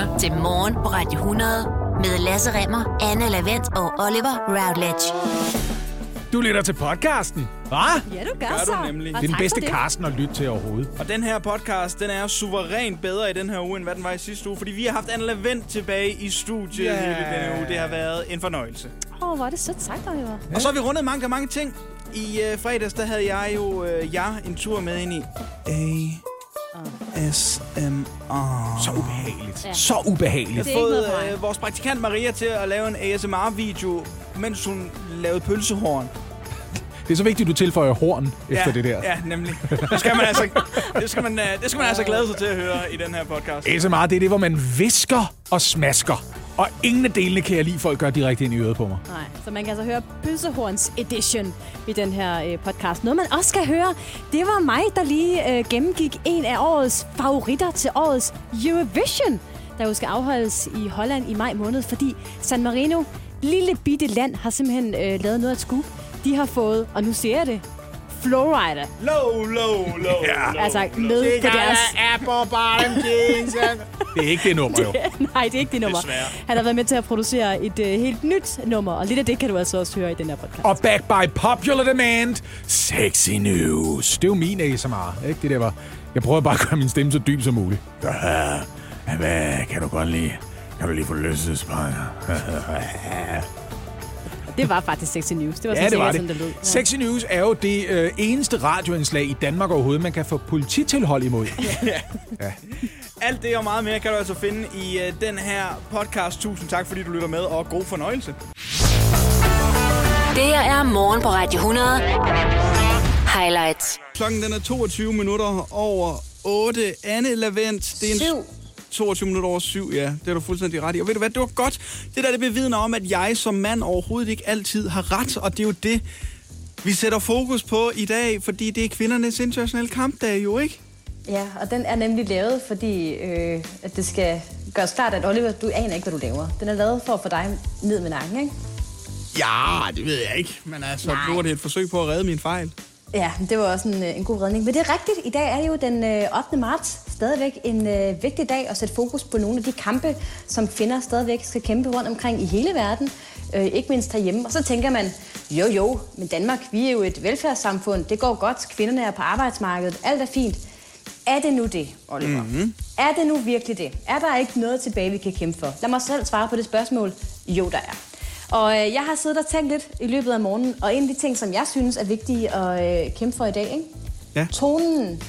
lytter til Morgen på Radio 100 med Lasse Remmer, Anna Lavent og Oliver Routledge. Du lytter til podcasten. Hva? Ja, du gør så. Du nemlig. Det er den bedste Carsten at lytte til overhovedet. Og den her podcast, den er suverænt bedre i den her uge, end hvad den var i sidste uge. Fordi vi har haft Anna Lavent tilbage i studiet hele denne uge. Det har været en fornøjelse. Hvor var det sødt sagt, Oliver. Ja. Og så har vi rundet mange ting. I fredags, der havde jeg jo en tur med ind i ASMR. Så ubehageligt. Ja. Så ubehageligt. Jeg har fået vores praktikant Maria til at lave en ASMR-video, mens hun lavede pølsehorn. Det er så vigtigt, at du tilføjer horn efter det der. Ja, nemlig. Det skal man altså glæde sig til at høre i den her podcast. ASMR, det er det, hvor man visker og smasker. Og ingen af delene kan jeg lide, folk gør direkte ind i øret på mig. Nej, så man kan altså høre Pølsehorns Edition i den her podcast. Noget, man også skal høre, det var mig, der lige gennemgik en af årets favoritter til årets Eurovision, der jo skal afholdes i Holland i maj måned, fordi San Marino, lille bitte land, har simpelthen lavet noget at skue. De har fået, og nu ser jeg det, Flo Rida. Low. Yeah. Altså med på deres... Det er ikke det nummer, jo. Nej, det er ikke det nummer. Desværre. Han har været med til at producere et helt nyt nummer, og lidt af det kan du altså også høre i den her podcast. Og back by popular demand, sexy news. Det er jo min ASMR, ikke? Det der var... Jeg prøver bare at gøre min stemme så dyb som muligt. Hvad kan du godt lide? Kan du lige få løsningsspanger? Det var faktisk Sexy News. Det var sådan, det lød. Ja. Sexy News er jo det eneste radioindslag i Danmark overhovedet, man kan få polititilhold imod. Ja. Alt det og meget mere kan du altså finde i den her podcast. Tusind tak, fordi du lytter med, og god fornøjelse. Det er Morgen på Radio 100. Highlights. Klokken den er 22 minutter over 8. Anne Lavent. Det er 22 minutter over 7, ja. Det er du fuldstændig ret i. Og ved du hvad, det var godt. Det der, det bevidner om, at jeg som mand overhovedet ikke altid har ret. Og det er jo det, vi sætter fokus på i dag, fordi det er kvindernes internationale kampdag jo, ikke? Ja, og den er nemlig lavet, fordi at det skal gøres klart, at Oliver, du aner ikke, hvad du laver. Den er lavet for at få dig ned med nakken, ikke? Ja, det ved jeg ikke. Men altså, nu var det et forsøg på at redde min fejl. Ja, det var også en god redning. Men det er rigtigt. I dag er jo den 8. marts stadigvæk en vigtig dag at sætte fokus på nogle af de kampe, som kvinder stadigvæk skal kæmpe rundt omkring i hele verden. Ikke mindst herhjemme. Og så tænker man, jo, men Danmark, vi er jo et velfærdssamfund. Det går godt. Kvinderne er på arbejdsmarkedet. Alt er fint. Er det nu det, Oliver? Mm-hmm. Er det nu virkelig det? Er der ikke noget tilbage, vi kan kæmpe for? Lad mig selv svare på det spørgsmål. Jo, der er. Og jeg har siddet og tænkt lidt i løbet af morgenen, og en af de ting, som jeg synes er vigtige at kæmpe for i dag, ikke? Ja. Tonen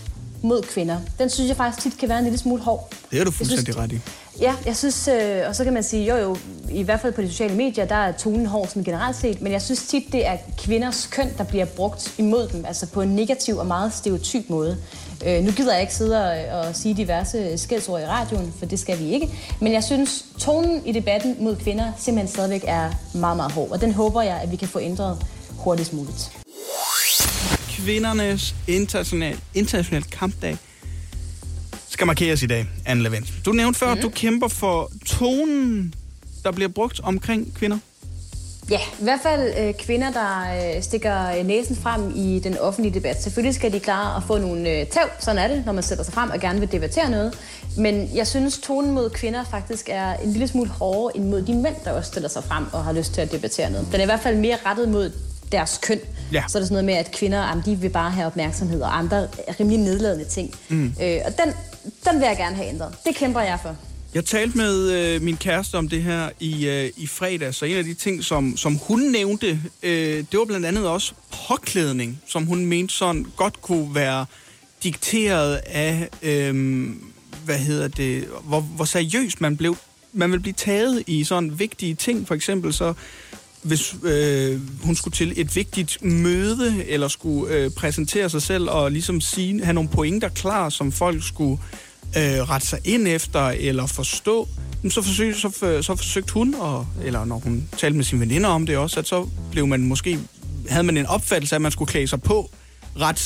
mod kvinder, den synes jeg faktisk tit kan være en lille smule hård. Det er du fuldstændig ret i. Ja, jeg synes, og så kan man sige, jo, i hvert fald på de sociale medier, der er tonen hård sådan generelt set, men jeg synes tit, det er kvinders køn, der bliver brugt imod dem, altså på en negativ og meget stereotyp måde. Nu gider jeg ikke sidde og sige diverse skældsord i radioen, for det skal vi ikke. Men jeg synes, tonen i debatten mod kvinder simpelthen stadigvæk er meget, meget hård. Og den håber jeg, at vi kan få ændret hurtigst muligt. Kvindernes international kampdag skal markeres i dag, Anne Lavent. Du nævnte før, at du kæmper for tonen, der bliver brugt omkring kvinder. Ja, i hvert fald kvinder, der stikker næsen frem i den offentlige debat. Selvfølgelig skal de klare at få nogle tæv, sådan er det, når man sætter sig frem og gerne vil debattere noget. Men jeg synes, tonen mod kvinder faktisk er en lille smule hårdere end mod de mænd, der også stiller sig frem og har lyst til at debattere noget. Den er i hvert fald mere rettet mod deres køn. Ja. Så er det sådan noget med, at kvinder, de vil bare have opmærksomhed, og andre rimelig nedladende ting. Mm. Og den vil jeg gerne have ændret. Det kæmper jeg for. Jeg talte med min kæreste om det her i fredag, så en af de ting, som hun nævnte, det var blandt andet også påklædning, som hun mente sådan godt kunne være dikteret af, hvor seriøst man ville blive taget i sådan vigtige ting. For eksempel så, hvis hun skulle til et vigtigt møde, eller skulle præsentere sig selv og ligesom have nogle pointer klar, som folk skulle... rette sig ind efter eller forstå, så forsøgte hun, eller når hun talte med sine veninder om det også, at så blev man måske, havde man en opfattelse af, at man skulle klæde sig på ret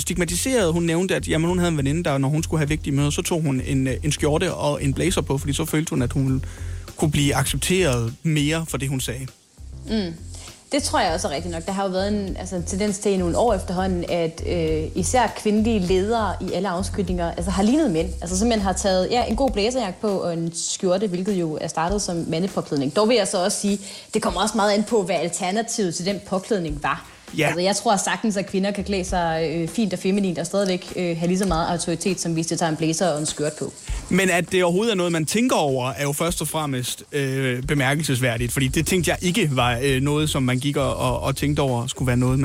stigmatiseret. Hun nævnte, at jamen, hun havde en veninde, der når hun skulle have vigtige møder, så tog hun en skjorte og en blazer på, fordi så følte hun, at hun kunne blive accepteret mere for det, hun sagde. Mm. Det tror jeg også er rigtigt nok. Der har jo været en tendens til i nogle år efterhånden, at især kvindelige ledere i alle afskytninger har lignet mænd. Altså simpelthen har taget en god blæserjagt på og en skjorte, hvilket jo er startet som mandepåklædning. Dog vil jeg så også sige, det kommer også meget ind på, hvad alternativet til den påklædning var. Ja. Altså, jeg tror sagtens, at kvinder kan klæde sig fint og feminint og stadigvæk have lige så meget autoritet, som hvis de tager en blæser og en skørt på. Men at det overhovedet er noget, man tænker over, er jo først og fremmest bemærkelsesværdigt, fordi det tænkte jeg ikke var noget, som man gik og tænkte over, skulle være noget,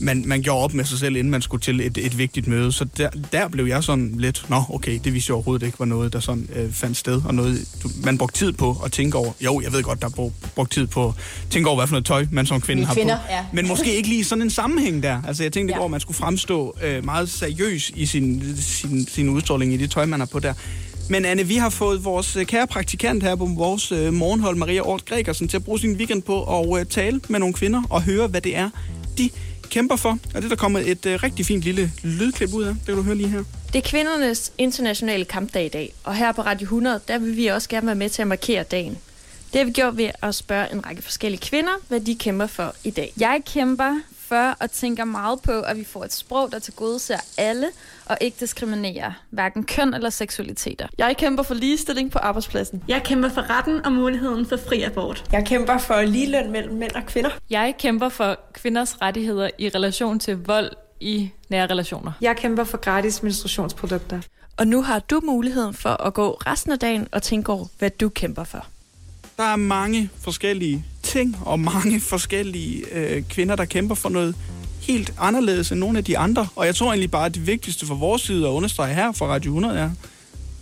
man gjorde op med sig selv, inden man skulle til et vigtigt møde. Så der blev jeg sådan lidt, nå okay, det vidste jeg overhovedet ikke var noget, der sådan fandt sted, og noget, man brugte tid på at tænke over. Jo, jeg ved godt, der brugte tid på at tænke over, hvad for noget tøj man som kvinde har på. Ja. Men måske ikke lige sådan en sammenhæng der. Altså jeg tænkte ikke over, man skulle fremstå meget seriøs i sin udstråling i det tøj, man har på der. Men Anne, vi har fået vores kære praktikant her på vores morgenhold, Maria Aarhus Gregersen, til at bruge sin weekend på at tale med nogle kvinder og høre, hvad det er, de kæmper for, og det der kommer et rigtig fint lille lydklip ud af, det kan du høre lige her. Det er kvindernes internationale kampdag i dag, og her på Radio 100, der vil vi også gerne være med til at markere dagen. Det har vi gjort ved at spørge en række forskellige kvinder, hvad de kæmper for i dag. Jeg kæmper for og tænker meget på, at vi får et sprog, der tilgodeser alle og ikke diskriminerer, hverken køn eller seksualiteter. Jeg kæmper for ligestilling på arbejdspladsen. Jeg kæmper for retten og muligheden for fri abort. Jeg kæmper for ligeløn mellem mænd og kvinder. Jeg kæmper for kvinders rettigheder i relation til vold i nære relationer. Jeg kæmper for gratis menstruationsprodukter. Og nu har du muligheden for at gå resten af dagen og tænke over, hvad du kæmper for. Der er mange forskellige ting og mange forskellige kvinder, der kæmper for noget helt anderledes end nogle af de andre. Og jeg tror egentlig bare, at det vigtigste for vores side at understrege her fra Radio 100 er,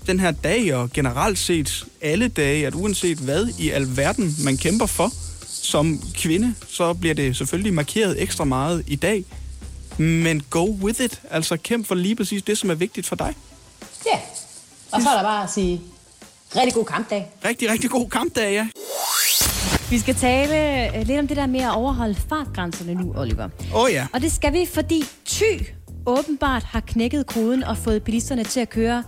den her dag og generelt set alle dage, at uanset hvad i alverden man kæmper for som kvinde, så bliver det selvfølgelig markeret ekstra meget i dag. Men go with it. Altså kæmp for lige præcis det, som er vigtigt for dig. Ja, og så er der bare at sige rigtig god kampdag. Rigtig, rigtig god kampdag, ja. Vi skal tale lidt om det der med at overholde fartgrænserne nu, Oliver. Oh ja. Og det skal vi, fordi Thy åbenbart har knækket koden og fået bilisterne til at køre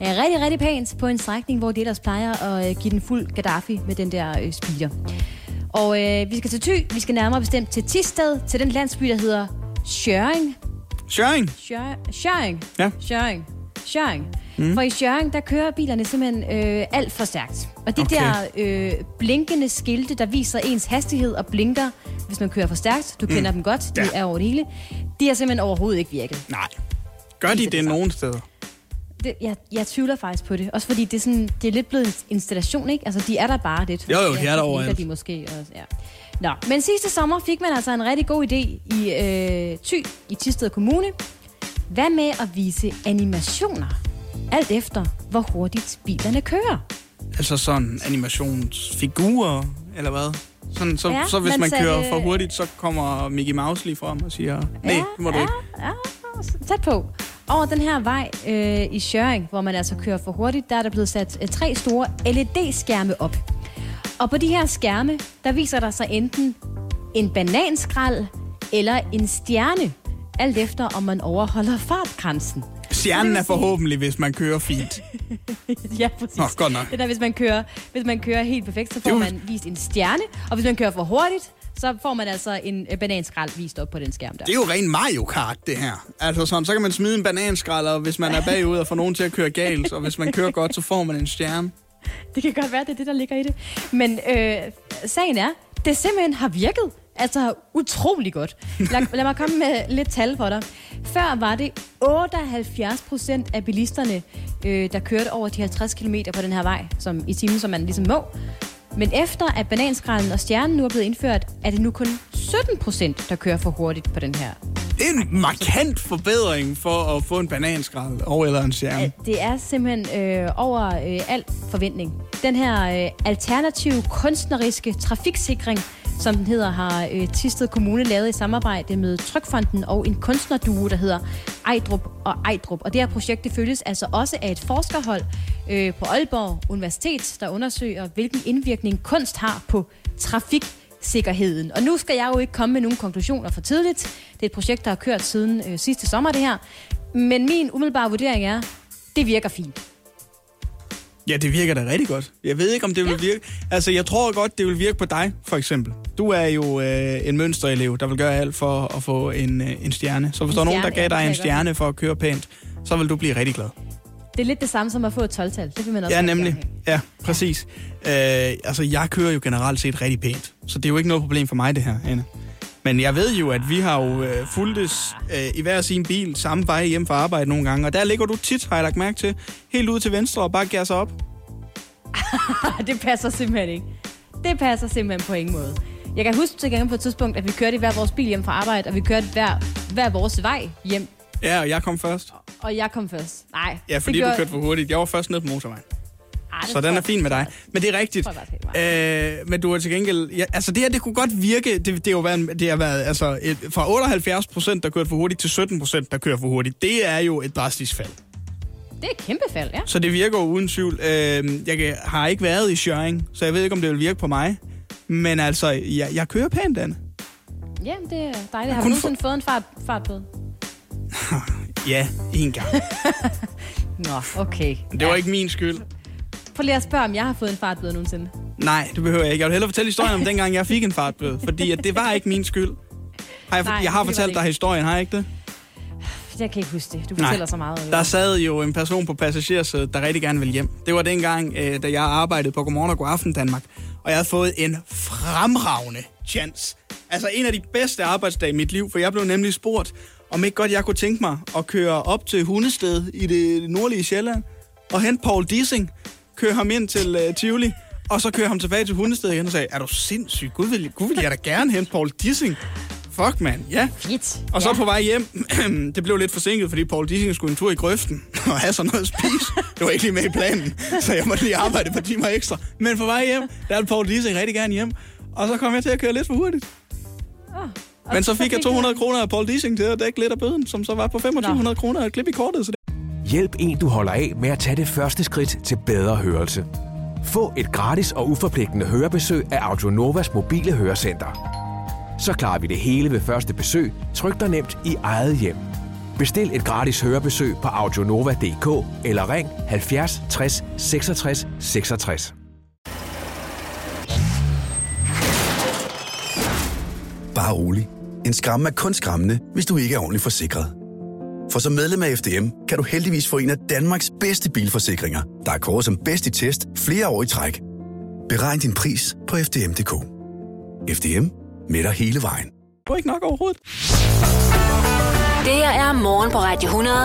rigtig, rigtig pænt på en strækning, hvor de ellers plejer at give den fuld Gaddafi med den der speeder. Og vi skal til Thy, vi skal nærmere bestemt til Thisted, til den landsby, der hedder Sjørring. Sjørring? Sjørring. Ja. Sjørring. Sjørring. Mm. For i Sjørring, der kører bilerne simpelthen alt for stærkt. Og de der blinkende skilte, der viser ens hastighed og blinker, hvis man kører for stærkt, du kender dem godt, de er over det hele, de har simpelthen overhovedet ikke virket. Nej. Gør de det nogen steder? Det, jeg tvivler faktisk på det. Også fordi det er, sådan, det er lidt blevet en installation, ikke? Altså, de er der bare lidt. Jo, de er der overalt. De måske også, ja. Nå, men sidste sommer fik man altså en rigtig god idé i Thy, i Thisted Kommune. Hvad med at vise animationer? Alt efter, hvor hurtigt bilerne kører. Altså sådan animationsfigurer, eller hvad? Sådan, så hvis man kører for hurtigt, så kommer Mickey Mouse lige frem og siger, nej, det må du ikke. Ja, tæt på. Over den her vej i Sjørring, hvor man altså kører for hurtigt, der er der blevet sat 3 store LED-skærme op. Og på de her skærme, der viser der sig enten en bananskrald eller en stjerne, alt efter, om man overholder fartgrænsen. Stjernen er forhåbentlig, hvis man kører fint. Ja, præcis. Nå, godt nok. Det der, hvis man kører helt perfekt, så får man vist en stjerne. Og hvis man kører for hurtigt, så får man altså en bananskrald vist op på den skærm der. Det er jo ren Mario Kart, det her. Altså sådan, så kan man smide en bananskrald, og hvis man er bagud og får nogen til at køre galt, og hvis man kører godt, så får man en stjerne. Det kan godt være, det er det, der ligger i det. Men sagen er, det simpelthen har virket. Altså utrolig godt. Lad mig komme med lidt tal for dig. Før var det 78% af bilisterne, der kørte over de 50 km på den her vej som i timen, som man ligesom må. Men efter at bananskralden og stjernen nu er blevet indført, er det nu kun 17%, der kører for hurtigt på den her. Det er en markant forbedring for at få en bananskrald over eller en stjerne. Det er simpelthen over al forventning. Den her alternative kunstneriske trafiksikring, som den hedder, har Thisted Kommune lavet i samarbejde med Trykfonden og en kunstnerduo, der hedder Ejdrup og Ejdrup. Og det her projekt, det følges altså også af et forskerhold på Aalborg Universitet, der undersøger, hvilken indvirkning kunst har på trafiksikkerheden. Og nu skal jeg jo ikke komme med nogen konklusioner for tidligt. Det er et projekt, der har kørt siden sidste sommer, det her. Men min umiddelbare vurdering er, det virker fint. Ja, det virker da rigtig godt. Jeg ved ikke, om det vil virke. Altså, jeg tror godt, det vil virke på dig, for eksempel. Du er jo en mønsterelev, der vil gøre alt for at få en stjerne. Så hvis der er nogen, der gav dig en stjerne for at køre pænt, så vil du blive rigtig glad. Det er lidt det samme som at få et 12-tal. Det vil man også. Ja, nemlig. Ja, præcis. Altså, jeg kører jo generelt set rigtig pænt. Så det er jo ikke noget problem for mig, det her, Anne. Men jeg ved jo, at vi har jo fuldtes i hver sin bil samme vej hjem fra arbejde nogle gange. Og der ligger du tit, har jeg lagt mærke til, helt ud til venstre og bare gærer sig op. Det passer simpelthen ikke. Det passer simpelthen på ingen måde. Jeg kan huske til gange på et tidspunkt, at vi kørte i hver vores bil hjem fra arbejde, og vi kørte hver vores vej hjem. Ja, og jeg kom først. Og jeg kom først. Nej. Ja, fordi du kørte for hurtigt. Jeg var først ned på motorvejen. Så den er fin med dig. Men det er rigtigt. Men du er til gengæld... Ja, altså det her, det kunne godt virke... Det har været altså, fra 78%, der kører for hurtigt, til 17%, der kører for hurtigt. Det er jo et drastisk fald. Det er et kæmpe fald, ja. Så det virker jo uden tvivl. Jeg har ikke været i Sjørring, så jeg ved ikke, om det vil virke på mig. Men altså, jeg kører pænt, Anne. Ja, det er dejligt. Har du nogensinde fået en fartbøde? Ja, en gang. Nå, okay. Det var ikke min skyld. Prøv lige at spørge, om jeg har fået en fartbøde nogensinde. Nej, det behøver jeg ikke. Jeg vil hellere fortælle historien om dengang, jeg fik en fartbøde. Fordi at det var ikke min skyld. Jeg har fortalt dig historien, har jeg ikke det? Jeg kan ikke huske det. Du fortæller så meget. Der sad jo en person på passagersædet, der rigtig gerne ville hjem. Det var dengang, da jeg arbejdede på Godmorgen og Godaften Danmark. Og jeg havde fået en fremragende chance. Altså en af de bedste arbejdsdage i mit liv, for jeg blev nemlig spurgt, om ikke godt jeg kunne tænke mig at køre op til Hundested i det nordlige Sjælland og hente Poul Dissing, køre ham ind til Tivoli, og så køre ham tilbage til Hundested igen og sagde, er du sindssyg? Gud vil jeg da gerne hente Poul Dissing. Fuck, man. Ja. Fedt. Og så på vej hjem, det blev lidt forsinket, fordi Poul Dissing skulle en tur i grøften og have sådan noget at spise. Det var ikke lige med i planen, så jeg måtte lige arbejde et par timer ekstra. Men på vej hjem, der ville Poul Dissing rigtig gerne hjem, og så kom jeg til at køre lidt for hurtigt. Men så fik jeg 200 kroner af Poul Dissing til at dække lidt af bøden, som så var på 2500 kroner og et klip i kortet. Så hjælp en, du holder af, med at tage det første skridt til bedre hørelse. Få et gratis og uforpligtende hørebesøg af Audionovas mobile hørecenter. Så klarer vi det hele ved første besøg, tryk dig nemt i eget hjem. Bestil et gratis hørebesøg på audionova.dk eller ring 70 60 66 66. Bare rolig. En skramme er kun skræmmende, hvis du ikke er ordentligt forsikret. For som medlem af FDM kan du heldigvis få en af Danmarks bedste bilforsikringer, der er kåret som bedst i test flere år i træk. Beregn din pris på FDM.dk. FDM med dig hele vejen. Det er ikke nok overhovedet. Det her er Morgen på Radio 100.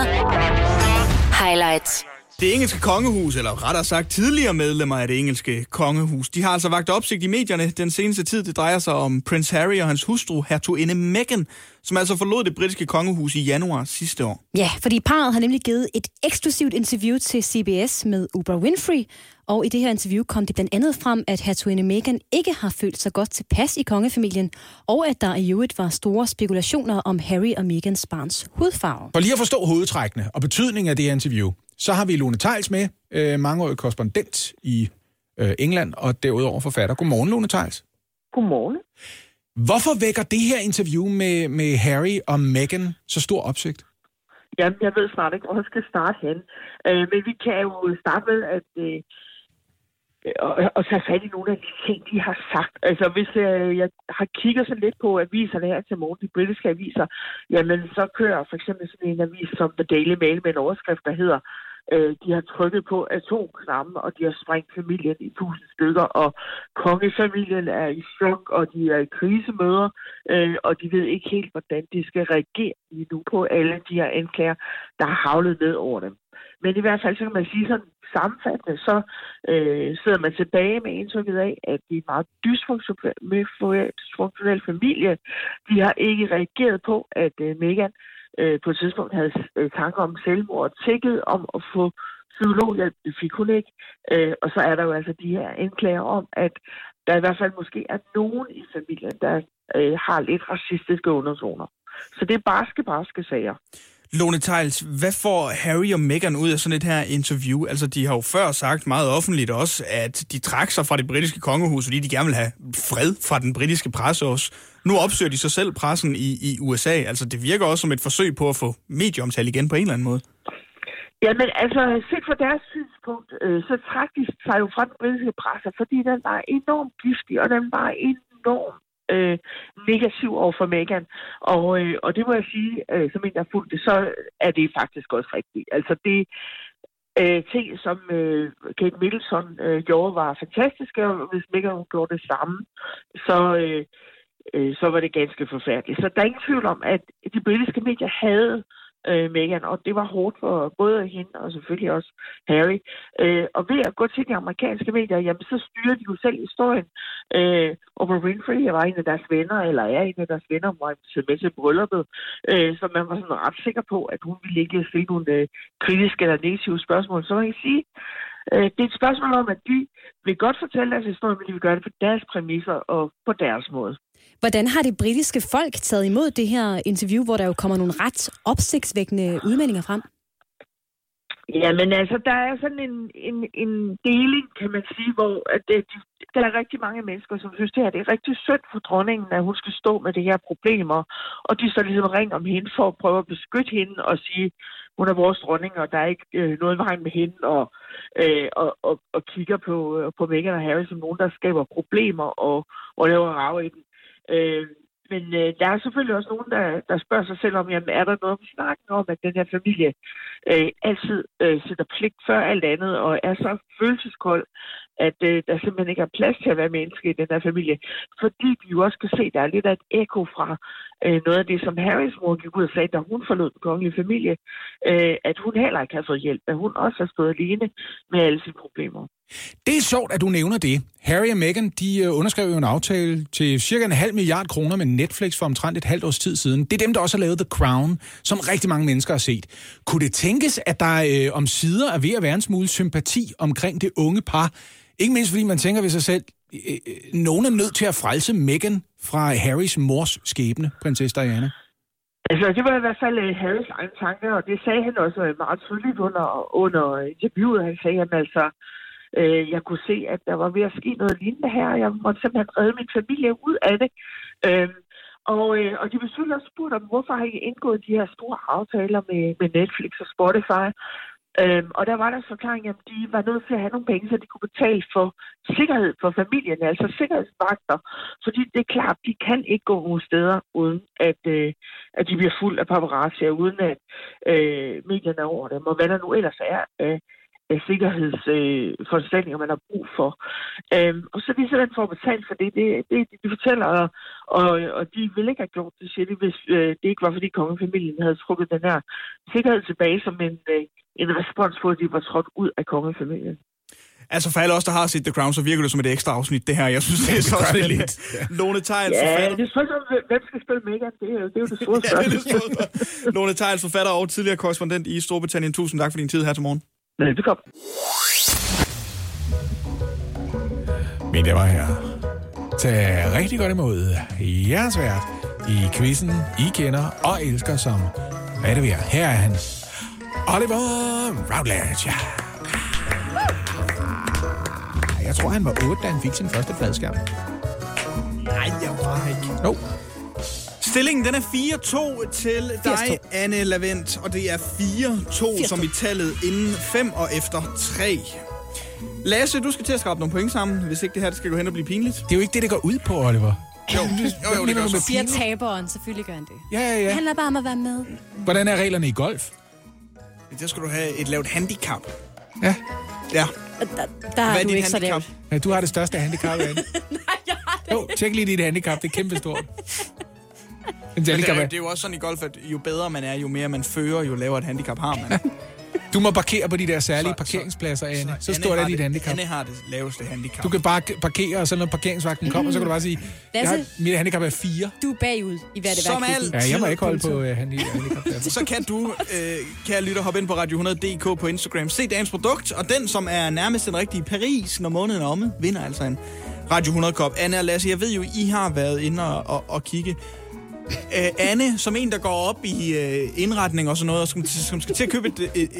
Highlights. Det engelske kongehus, eller rettere sagt tidligere medlemmer af det engelske kongehus, de har altså vakt opsigt i medierne den seneste tid. Det drejer sig om Prince Harry og hans hustru, hertuginde Meghan, som altså forlod det britiske kongehus i januar sidste år. Ja, fordi parret har nemlig givet et eksklusivt interview til CBS med Oprah Winfrey, og i det her interview kom det blandt andet frem, at hertuginde Meghan ikke har følt sig godt tilpas i kongefamilien, og at der i øvrigt var store spekulationer om Harry og Meghans barns hudfarve. For lige at forstå hovedtrækkene og betydningen af det her interview, så har vi Lone Theils med, mangeårig korrespondent i England, og derudover forfatter. Godmorgen, Lone Theils. Godmorgen. Hvorfor vækker det her interview med Harry og Meghan så stor opsigt? Jamen, jeg ved snart ikke, hvor jeg skal starte hen. Men vi kan jo starte med at og tage fat i nogle af de ting, de har sagt. Altså, hvis jeg har kigget sådan lidt på aviserne her til morgen, de britiske aviser, jamen, så kører for eksempel sådan en avis som The Daily Mail med en overskrift, der hedder de har trykket på atomknappen, og de har sprængt familien i 1000 stykker, og kongefamilien er i chok, og de er i krisemøder, og de ved ikke helt, hvordan de skal reagere lige nu på alle de her anklager, der har havlet ned over dem. Men i hvert fald, så kan man sige sådan sammenfattende, så sidder man tilbage med indtrykket af, at det er en meget dysfunktionel familie. De har ikke reageret på, at Meghan på et tidspunkt havde tanker om selvmord og tækket om at få psykologhjælp. Det fik hun ikke. Og så er der jo altså de her anklager om, at der i hvert fald måske er nogen i familien, der har lidt racistiske undertoner. Så det er barske sager. Lone Theils, hvad får Harry og Meghan ud af sådan et her interview? Altså, de har jo før sagt meget offentligt også, at de trak sig fra det britiske kongehus, fordi de gerne vil have fred fra den britiske presse også. Nu opsøger de sig selv pressen i USA. Altså, det virker også som et forsøg på at få medieomtale igen på en eller anden måde. Jamen altså, set fra deres synspunkt, så trak de sig jo fra den britiske presse, fordi den var enormt giftig, og den var enormt negativ over for Meghan. Og det må jeg sige, som en, der har fulgt det, så er det faktisk også rigtigt. Altså det ting, som Kate Middleton gjorde, var fantastiske, og hvis Meghan gjorde det samme, så var det ganske forfærdeligt. Så der er ingen tvivl om, at de britiske medier havde Meghan, og det var hårdt for både hende og selvfølgelig også Harry. Og ved at gå til de amerikanske medier, jamen, så styrer de jo selv historien. Oprah Winfrey var en af deres venner, eller er en af deres venner, var med til brylluppet, så man var sådan ret sikker på, at hun ville ikke stille nogle kritiske eller negative spørgsmål. Så man kan sige, det er et spørgsmål om, at de vil godt fortælle deres historie, men de vil gøre det på deres præmisser og på deres måde. Hvordan har det britiske folk taget imod det her interview, hvor der jo kommer nogle ret opsigtsvækkende udmeldinger frem? Jamen altså, der er sådan en deling, kan man sige, hvor at der er rigtig mange mennesker, som synes, det her det er rigtig synd for dronningen, at hun skal stå med det her problemer. Og de så ligesom ringer om hende for at prøve at beskytte hende og sige, hun er vores dronning, og der er ikke noget vejen med hende, og kigger på Meghan og Harry som nogen, der skaber problemer og laver rave i dem. Men der er selvfølgelig også nogen, der spørger sig selv om, jamen er der noget om snakken om, at den her familie altid sætter pligt før alt andet, og er så følelseskold, at der simpelthen ikke er plads til at være menneske i den her familie. Fordi vi jo også kan se, der er lidt af et ekko fra noget af det, som Harrys mor gik ud og sagde, da hun forlod den kongelige familie, at hun heller ikke har fået hjælp, at hun også har stået alene med alle sine problemer. Det er sjovt, at du nævner det. Harry og Meghan, de underskrev jo en aftale til cirka 0,5 milliard kroner med Netflix for omtrent et halvt års tid siden. Det er dem, der også har lavet The Crown, som rigtig mange mennesker har set. Kunne det tænkes, at der om sider er ved at være en smule sympati omkring det unge par? Ikke mindst fordi man tænker ved sig selv, nogen er nødt til at frelse Meghan fra Harrys mors skæbne, prinsesse Diana. Altså, det var i hvert fald Harrys egen tanke, og det sagde han også meget tydeligt under interviewet. Han sagde, at altså, jeg kunne se, at der var ved at ske noget lignende her, og jeg måtte simpelthen redde min familie ud af det. Og de blev selvfølgelig også spurgt om, hvorfor har I indgået de her store aftaler med Netflix og Spotify? Og der var deres forklaring, at de var nødt til at have nogle penge, så de kunne betale for sikkerhed for familien, altså sikkerhedsvagter. Fordi det er klart, de kan ikke gå nogen steder, uden at de bliver fuld af paparazzi, uden at medierne er over dem, og hvad der nu ellers er sikkerhedsforanstaltninger, man har brug for. Og så er de simpelthen for at betale for det. De fortæller, og de ville ikke have gjort det, siger de, hvis det ikke var, fordi kongefamilien havde trukket den her sikkerhed tilbage som en respons på, at de var trådt ud af kongefamilien. Altså for alle os, der har set The Crown, så virker det som et ekstra afsnit, det her. Jeg synes, det er så lidt Lone Theils, forfatter. Ja, det er spørgsmålet, hvem skal spille Meghan? Det er jo det store spørgsmål. Lone Theils, forfatter og tidligere korrespondent i Storbritannien. Tusind tak for din tid her til morgen. Velbekomme. Min damer og herrer, tag rigtig godt imod jeres vært i quizzen, I kender og elsker som hvad det er. Her er han, Oliver Routledge. Jeg tror, han var 8, da han fik sin første fladskærm. Nej, jeg var ikke. No. Stillingen, den er 4-2 til dig, Anna Lavent, og det er 4-2, som i tallet inden 5 og efter 3. Lasse, du skal til at skrabe nogle point sammen, hvis ikke det her det skal gå hen og blive pinligt. Det er jo ikke det, det går ud på, Oliver. Jo, det går så siger taberen, selvfølgelig gør han det. Ja. Det handler bare om at være med. Hvordan er reglerne i golf? Der skal du have et lavt handicap. Ja. Der er du ikke så lavt. Ja, du har det største handicap, Anne. Nej, jeg har det. Jo, tjek lige dit handicap, det er kæmpestort. Det er jo også sådan i golf, at jo bedre man er, jo mere man fører, jo lavere et handicap har man. Du må parkere på de der særlige parkeringspladser, Anne. Så står der dit handicap. Anne har det laveste handicap. Du kan bare parkere, og så når parkeringsvagten kommer, så kan du bare sige, mit handicap er 4. Du er bagud i hvert som altid. Ja, jeg må ikke holde på handicap. Så kan du, kære lytter, hoppe ind på Radio 100.dk på Instagram. Se dagens produkt, og den, som er nærmest den rigtige Paris, når måneden er omme, vinder altså en Radio 100-kop. Anne og Lasse, jeg ved jo, I har været inde og kigge. Anne, som en, der går op i indretning og sådan noget, og som skal til at købe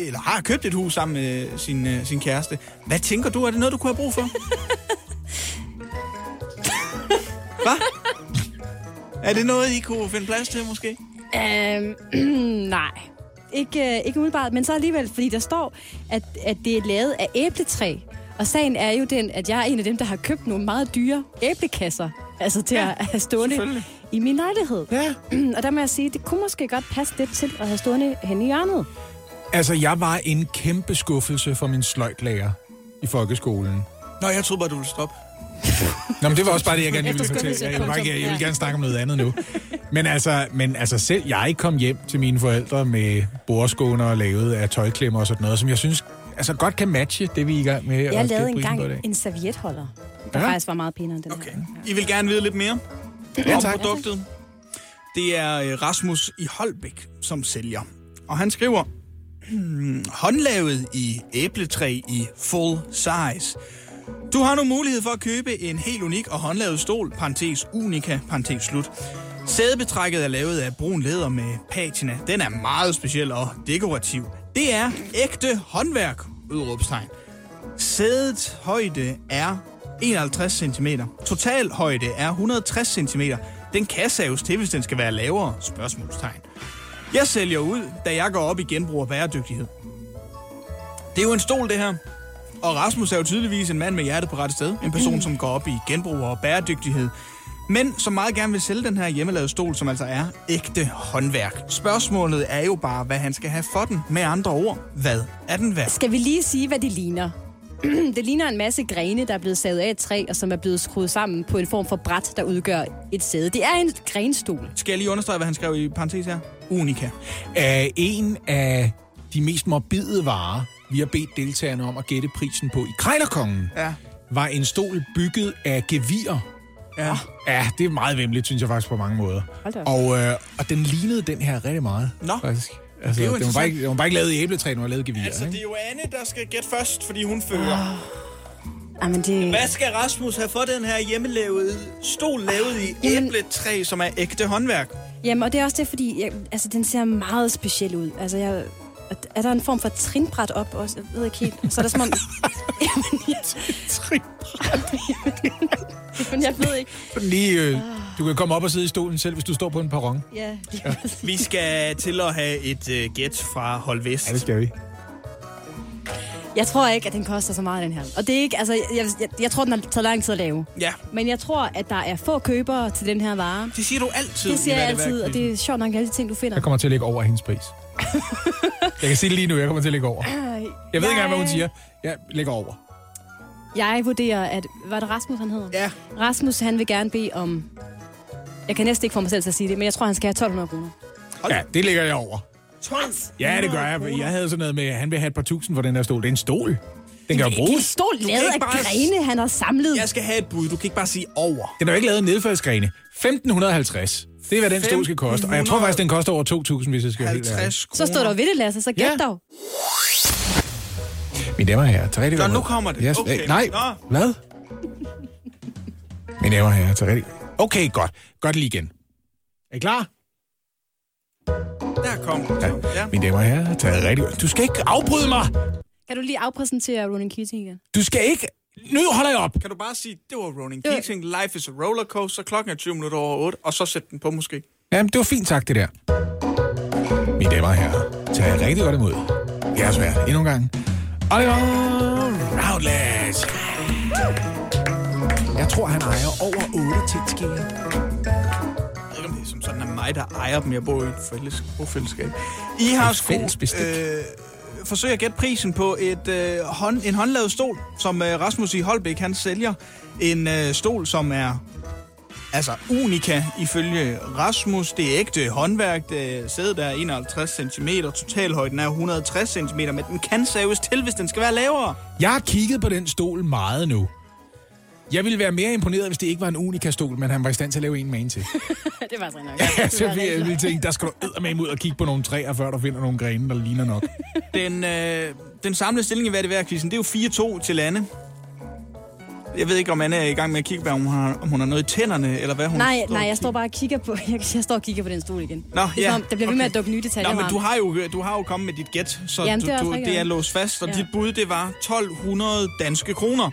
eller har købt et hus sammen med sin kæreste. Hvad tænker du? Er det noget, du kunne have brug for? Hvad? Er det noget, I kunne finde plads til, måske? Nej. Ikke umiddelbart, men så alligevel, fordi der står, at det er lavet af æbletræ. Og sagen er jo den, at jeg er en af dem, der har købt nogle meget dyre æblekasser, altså til at have stående i min lejlighed. Ja. Og der må jeg sige, det kunne måske godt passe lidt til at have stående hen i hjørnet. Altså, jeg var en kæmpe skuffelse for min sløjtlærer i folkeskolen. Nå, jeg troede bare, du ville stoppe. Nå, men det var også bare det, jeg gerne ville fortælle. Jeg vil gerne snakke om noget andet nu. Men altså selv jeg kom hjem til mine forældre med bordskåner og lavet af tøjklemmer og sådan noget, som jeg synes altså godt kan matche det, vi er i gang med. Jeg lavede engang en servietholder, der faktisk var meget pænere end den her. I vil gerne vide lidt mere om produktet. Det er Rasmus i Holbæk, som sælger. Og han skriver, håndlavet i æbletræ i full size. Du har nu mulighed for at købe en helt unik og håndlavet stol, /unika. Sædebetrækket er lavet af brun læder med patina. Den er meget speciel og dekorativ. Det er ægte håndværk, udråbstegn. Sædets højde er 51 cm. Total højde er 160 cm. Den kan saves til, hvis den skal være lavere, spørgsmålstegn. Jeg sælger ud, da jeg går op i genbrug og bæredygtighed. Det er jo en stol, det her. Og Rasmus er jo tydeligvis en mand med hjertet på rette sted. En person, som går op i genbrug og bæredygtighed. Men som meget gerne vil sælge den her hjemmelavede stol, som altså er ægte håndværk. Spørgsmålet er jo bare, hvad han skal have for den. Med andre ord, hvad er den værd? Skal vi lige sige, hvad det ligner? Det ligner en masse grene, der er blevet savet af et træ, og som er blevet skruet sammen på en form for bræt, der udgør et sæde. Det er en grenstol. Skal jeg lige understrege, hvad han skrev i parentes her? Unika. En af de mest morbide varer, vi har bedt deltagerne om at gætte prisen på i Krejlerkongen, var en stol bygget af gevier. Ja. Ja, det er meget væmmeligt, synes jeg faktisk på mange måder. Og den lignede den her rigtig meget. Nå. Faktisk. Altså, det var bare ikke lavet i æbletræ, den var lavet i gevier. Altså, ikke? Det er jo Anne, der skal gætte først, fordi hun føler. Jamen, det... Hvad skal Rasmus have for den her hjemmelavede stol, lavet i æbletræ, som er ægte håndværk? Jamen, og det er også det, fordi den ser meget speciel ud. Altså, er der en form for trinbræt op også? Jeg ved ikke helt. Så er der som om... Trinbræt? Jeg ved ikke. Du kan komme op og sidde i stolen selv, hvis du står på en perron. Ja. Vi skal til at have et gæt fra Hold Vest. Ja, det skal vi. Jeg tror ikke, at den koster så meget, den her. Og det er ikke... Altså, jeg tror, den har taget lang tid at lave. Ja. Men jeg tror, at der er få købere til den her vare. Det siger du altid. Det siger jeg altid, og det er sjovt nok alle de ting, du finder. Jeg kommer til at lægge over hendes pris. Jeg kan sige det lige nu, jeg kommer til at lægge over. Jeg ved ikke engang, hvad hun siger. Jeg lægger over. Jeg vurderer, at... Var det Rasmus, han hedder? Ja. Rasmus, han vil gerne bede om... Jeg kan næsten ikke få mig selv til at sige det, men jeg tror, han skal have 1.200 kroner. Ja, det lægger jeg over. 12? Ja, det gør jeg. Jeg havde sådan noget med, at han vil have et par tusind for den her stol. Det er en stol. Den kan jo bruges. Det er en stol lavet af grene, han har samlet. Jeg skal have et bud. Du kan ikke bare sige over. Den er jo ikke lavet nedfaldsgrene. 1.550. Det er, hvad den stol skal koste. Og jeg tror faktisk, den koster over 2.000, hvis jeg skal helt ærlig. Så står der ved det, Lasse. Så gæt dog. Mine damer og herrer, til rigtig godt. Nu kommer det. Yes. Okay. Nej. Nå. Hvad? Mine damer og herrer, til rigtig godt. Okay, godt. Gør det lige igen. Er I klar? Der kom det. Ja. Mine damer og herrer, til rigtig godt. Du skal ikke afbryde mig. Kan du lige afpræsentere Ronan Keating igen? Du skal ikke... Nu holder jeg op. Kan du bare sige, det var Ronan Keating, Life is a Rollercoaster, 7:20, og så sæt den på måske? Jamen, det var fint sagt, det der. Mine damer og herrer, tager jeg rigtig godt imod. Jeg er svært. Endnu en gang. Oliver Routledge. Jeg tror, han ejer over 8 tændskiver. Jeg ved ikke, om det er som sådan, at mig, der ejer dem. Jeg bor i et bofællesskab. I har forsøg at gætte prisen på en håndlavet stol, som Rasmus i Holbæk, han sælger. En stol, som er altså unika ifølge Rasmus. Det er ægte håndværk. Det sædet der er 51 cm. Totalhøjden er 160 cm, men den kan saves til, hvis den skal være lavere. Jeg har kigget på den stol meget nu. Jeg ville være mere imponeret, hvis det ikke var en unika-stol, men han var i stand til at lave en mand til. Det var så nok. Ja, så vi tænkte, der skal du eddermame ud og kigge på nogle træer, før du finder nogle grene, der ligner nok. Den samlede stilling i Hvad det er, Christian, det er jo 4-2 til Anne. Jeg ved ikke, om Anne er i gang med at kigge på, om hun har noget i tænderne, eller hvad hun... Nej, jeg står bare og kigger på... Jeg står og kigger på den stol igen. Nå, ja. Det bliver ved med at dukke nye detaljer. Nå, men du har jo kommet med dit gæt, så jamen, det er låst fast, og dit bud, det var 1.200 danske kroner.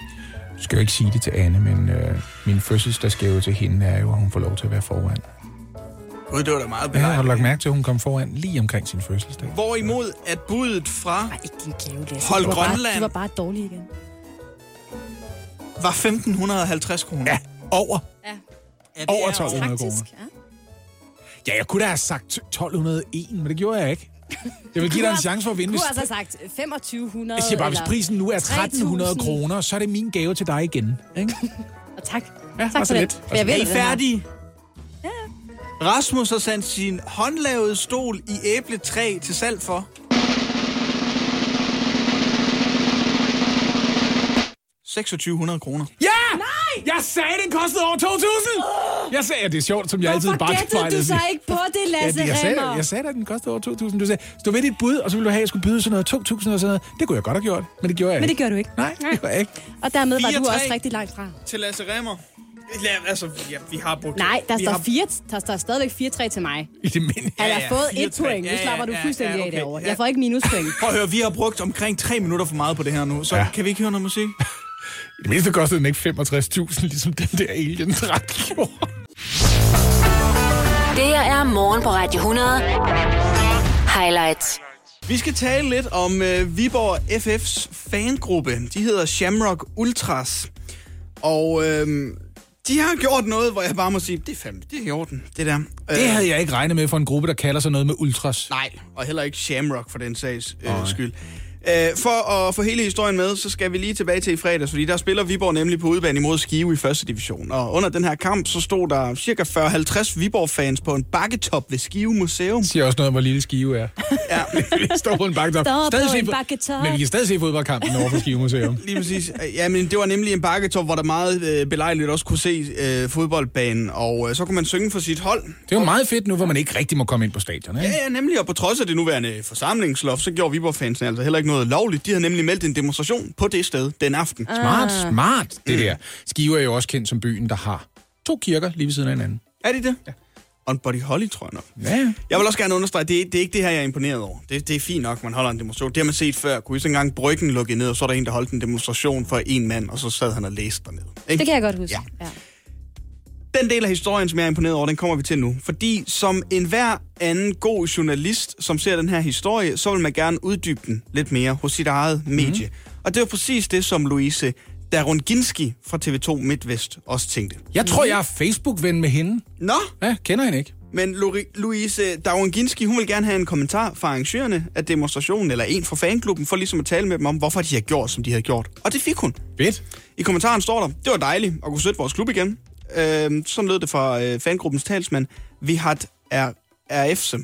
Jeg skal jo ikke sige det til Anne, men min fødselsdagsgave til hende er jo, at hun får lov til at være foran. Gud, det var da meget belejligt. Ja, har du lagt mærke til, at hun kom foran lige omkring sin fødselsdag. Hvorimod at budet fra Hold Grønland... Det var bare dårligt igen. ...var 1.550 kroner. Ja, over. Ja. Ja, over 1.200 kroner. Ja. Ja, jeg kunne da have sagt 1.201, men det gjorde jeg ikke. Jeg vil give dig en chance for at vinde. Du har altså sagt 2.500 Jeg siger bare, hvis prisen nu er 1.300 kroner, så er det min gave til dig igen. Og tak. Ja, tak for det. Er I færdige? Ja. Rasmus har sendt sin håndlavede stol i æbletræ til salg for... 2.600 kroner. Ja! Nej! Jeg sagde, den kostede over 2.000! Jeg sagde, at det er sjovt, som jeg altid bare fejlede. Hvorfor gættede du så ikke på det, Lasse Remmer? Jeg sagde, at den kostede over 2.000. Du sagde, stå ved dit bud, og så ville du have, at jeg skulle byde sådan noget 2.000 og sådan noget. Det kunne jeg godt have gjort, men det gjorde jeg ikke. Men det gjorde du ikke. Nej, det gjorde jeg ikke. Og dermed var du også rigtig langt fra. Til Lasse Remmer. Altså, ja, vi har brugt... Nej, der står stadigvæk 4-3 til mig. I det mindste. Han har fået 1 point. Nu slapper du fuldstændig af derovre. Jeg får ikke minuspoint. Prøv at høre, vi har brugt omkring 3 minutter for meget på det her nu, så kan vi ikke høre noget musik? I det mindste kostede den ikke 65.000, ligesom den der alien-dræk gjorde. Det her er morgen på Radio 100. Highlights. Vi skal tale lidt om Viborg FF's fangruppe. De hedder Shamrock Ultras. Og de har gjort noget, hvor jeg bare må sige, det er fandme, det er i orden, det der. Det havde jeg ikke regnet med for en gruppe, der kalder sig noget med Ultras. Nej, og heller ikke Shamrock for den sags skyld. For at få hele historien med, så skal vi lige tilbage til i fredags, fordi der spiller Viborg nemlig på udebane imod Skive i 1. division. Og under den her kamp, så stod der cirka 40-50 Viborg-fans på en bakketop ved Skive Museum. Det siger også noget om, hvor lille Skive er. Ja. Vi står på en bakketop. Men vi kan stadig se fodboldkampen over på Skive Museum. Lige præcis. Ja, men det var nemlig en bakketop, hvor der meget belejligt også kunne se fodboldbanen, og så kunne man synge for sit hold. Det var meget fedt nu, hvor man ikke rigtig må komme ind på stadion, ikke? Ja, nemlig. Og på trods af det nuværende forsamlingsloft, så gjorde Viborg-fansen altså heller ikke noget lovligt. De havde nemlig meldt en demonstration på det sted den aften. Smart, det der. Skive er jo også kendt som byen, der har 2 kirker lige ved siden af hinanden. Er det det? Ja. On Body Holly, tror jeg nok. Ja. Jeg vil også gerne understrege, det er ikke det her, jeg er imponeret over. Det er fint nok, man holder en demonstration. Det har man set før. Kunne I så engang Bryggen lukke ned, og så er der en, der holdt en demonstration for en mand, og så sad han og læste dernede. Ikke? Det kan jeg godt huske. Ja. Den del af historien, som jeg er imponeret over, den kommer vi til nu. Fordi som enhver anden god journalist, som ser den her historie, så vil man gerne uddybe den lidt mere hos sit eget medie. Og det var præcis det, som Louise Darunginski fra TV2 MidtVest også tænkte. Jeg tror, jeg er Facebook-ven med hende. Nå? Ja, kender hende ikke. Men Louise Darunginski, hun vil gerne have en kommentar fra arrangørerne af demonstrationen, eller en fra fanklubben, for ligesom at tale med dem om, hvorfor de har gjort, som de havde gjort. Og det fik hun. Fedt. I kommentaren står der, det var dejligt at kunne støtte vores klub igen. Sådan lød det fra fangruppens talsmand Vihat RFSM.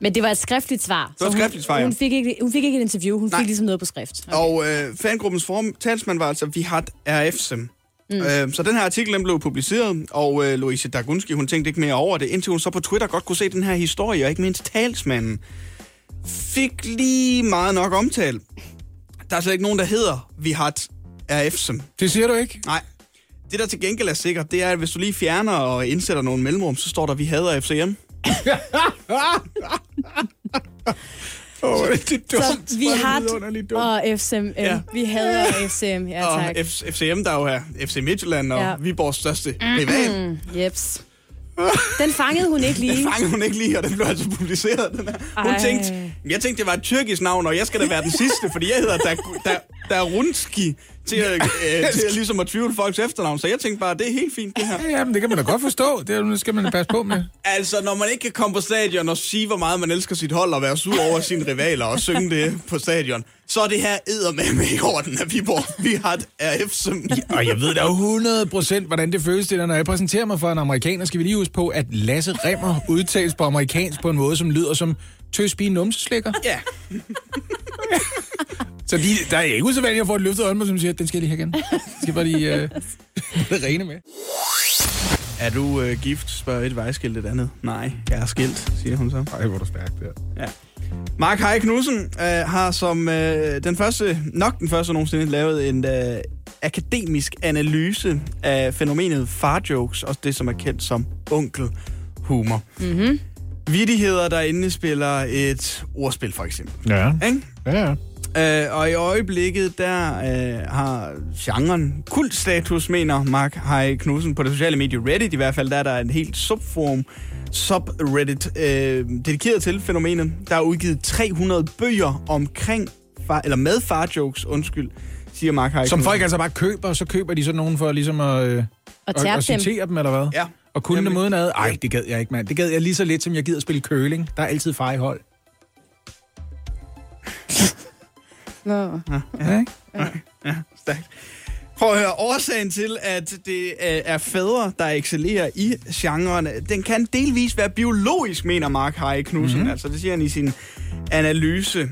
Men det var et skriftligt svar. Det var et skriftligt svar, ja. Hun fik ikke et interview, hun fik ligesom noget på skrift. Okay. Og fangruppens talsmand var altså Vihat RFSM. Så den her artikel den blev publiceret, og Louise Dargunski, hun tænkte ikke mere over det, indtil hun så på Twitter godt kunne se den her historie, og ikke mindst talsmanden fik lige meget nok omtale. Der er slet ikke nogen, der hedder Vihat RFSM. Det siger du ikke? Nej. Det, der til gengæld er sikkert, det er, at hvis du lige fjerner og indsætter nogle mellemrum, så står der, vi hader FCM. Så vi hader og FCM. Ja. Vi hader FCM, ja tak. Og FCM, der er jo her. FC Midtjylland og Viborgs største rival. Jeps. Den fangede hun ikke lige. Og den blev altså publiceret. Den her. Jeg tænkte, det var et tyrkisk navn, og jeg skal da være den sidste, fordi jeg hedder Darunski til at ligesom at tvivle folks efternavn. Så jeg tænkte bare, det er helt fint, det her. Ja, men det kan man da godt forstå. Det skal man da passe på med. Altså, når man ikke kan komme på stadion og sige, hvor meget man elsker sit hold, og være sur over sine rivaler og synge det på stadion, så er det her eddermame i orden, at Viborg, vi har et RF-søm. Og jeg ved da 100%, hvordan det føles det, når jeg præsenterer mig for en amerikaner. Skal vi lige huske på, at Lasse Remmer udtales på amerikansk på en måde, som lyder som tøspige numseslikker? Ja. Så der er ikke usædvanligt at få et løftet øjenbryn, som siger, at den skal lige her igen. Den skal bare lige rene med. Er du gift, spørger et vejskilt et andet. Nej, jeg er skilt, siger hun så. Ej, hvor du stærkt der. Ja. Mark Høj Knudsen har som den første nogensinde lavet en akademisk analyse af fænomenet farjokes, også det, som er kendt som onkelhumor. Mm-hmm. Vittigheder, der indespiller et ordspil, for eksempel. Ja. Og i øjeblikket, der har genren kultstatus, mener Mark Høj Knudsen, på det sociale medie Reddit. I hvert fald, der er der en helt subforum, subreddit, dedikeret til fænomenet. Der er udgivet 300 bøger omkring med farjokes, siger Mark Høj Knudsen. Som folk altså bare køber, og så køber de sådan nogen for ligesom at citere dem, eller hvad? Ja. Og kunne dem udenad. Ej, det gad jeg ikke, mand. Det gad jeg lige så lidt, som jeg gider at spille curling. Der er altid far i hold. Nå. Ja. Stærkt. Prøv at høre, årsagen til, at det er fædre, der excellerer i genrerne, den kan delvis være biologisk, mener Mark Høj Knudsen. Mm-hmm. Altså, det siger han i sin analyse.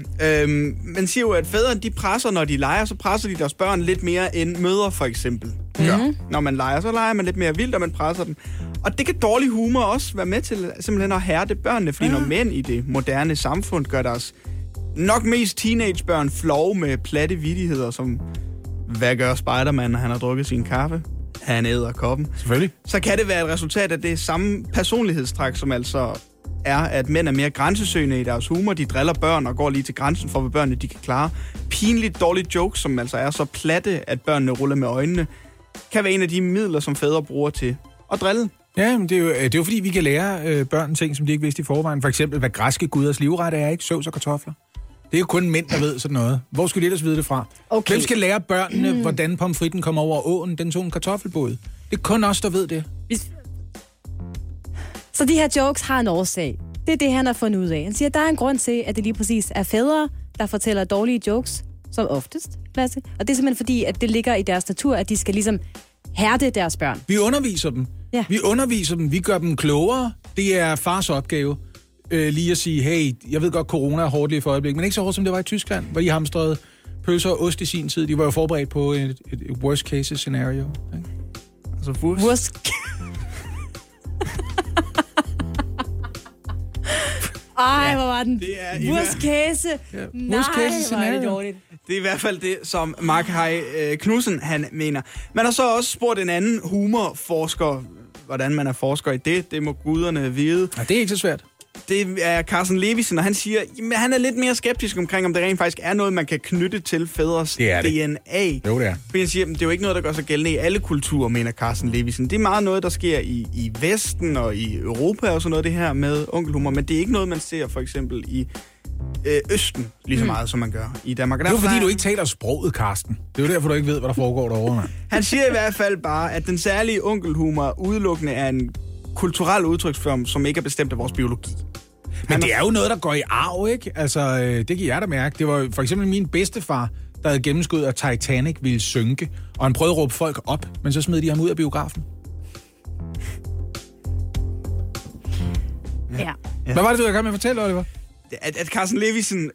Man siger jo, at fædrene, de presser, når de leger, så presser de deres børn lidt mere end mødre, for eksempel. Mm-hmm. Når man leger, så leger man lidt mere vildt, og man presser dem. Og det kan dårlig humor også være med til simpelthen at hærde børnene, fordi når mænd i det moderne samfund gør deres nok mest teenagebørn flove med platte vittigheder, som hvad gør Spider-Man, når han har drukket sin kaffe? Han æder koppen. Selvfølgelig. Så kan det være et resultat af det samme personlighedstræk, som altså er, at mænd er mere grænsesøgende i deres humor. De driller børn og går lige til grænsen for, hvad børnene de kan klare. Pinligt dårlige jokes, som altså er så platte, at børnene ruller med øjnene, kan være en af de midler, som fædre bruger til at drille. Ja, men det er jo fordi, vi kan lære børn ting, som de ikke vidste i forvejen. For eksempel, hvad græske guders livret er, ikke? Sovs og kartofler. Det er jo kun mænd, der ved sådan noget. Hvor skulle de ellers vide det fra? Okay. Hvem skal lære børnene, hvordan pomfritten kommer over åen? Den tog en kartoffelbåd. Det er kun os, der ved det. Så de her jokes har en årsag. Det er det, han har fundet ud af. Han siger, at der er en grund til, at det lige præcis er fædre, der fortæller dårlige jokes, som oftest, Lasse. Og det er simpelthen fordi, at det ligger i deres natur, at de skal ligesom hærde deres børn. Vi underviser dem. Ja. Vi underviser dem. Vi gør dem klogere. Det er fars opgave. Lige at sige, hey, jeg ved godt, corona er hårdt lige for øjeblik, men ikke så hårdt, som det var i Tyskland, hvor de hamstrede pølser og ost i sin tid. De var jo forberedt på et worst case scenario. Ikke? Altså furs. Worst. Ej, hvor var den? Worst case. Ja. Nej, hvor er det dårligt. Det er i hvert fald det, som Mark Høj Knudsen, han mener. Man har så også spurgt en anden humorforsker, hvordan man er forsker i det. Det må guderne vide. Ja, det er ikke så svært. Det er Carsten Levisen, og han siger, at han er lidt mere skeptisk omkring, om det rent faktisk er noget, man kan knytte til fædres det DNA. Jo, det er. For han siger, at det er jo ikke noget, der gør sig gældende i alle kulturer, mener Carsten Levisen. Det er meget noget, der sker i Vesten og i Europa og sådan noget, det her med onkelhumor, men det er ikke noget, man ser for eksempel i Østen lige så meget, som man gør i Danmark. Det er fordi, du ikke taler sproget, Carsten. Det er jo derfor, du ikke ved, hvad der foregår derovre. Man. Han siger i hvert fald bare, at den særlige onkelhumor udelukkende er en kulturel udtryksform, som ikke er bestemt af vores biologi. Men det er jo noget, der går i arv, ikke? Altså, det kan jeg da mærke. Det var for eksempel min bedstefar, der havde gennemskud, at Titanic ville synke, og han prøvede at råbe folk op, men så smed de ham ud af biografen. Ja. Hvad var det, du havde med at fortælle, Oliver? At Carsten Levisen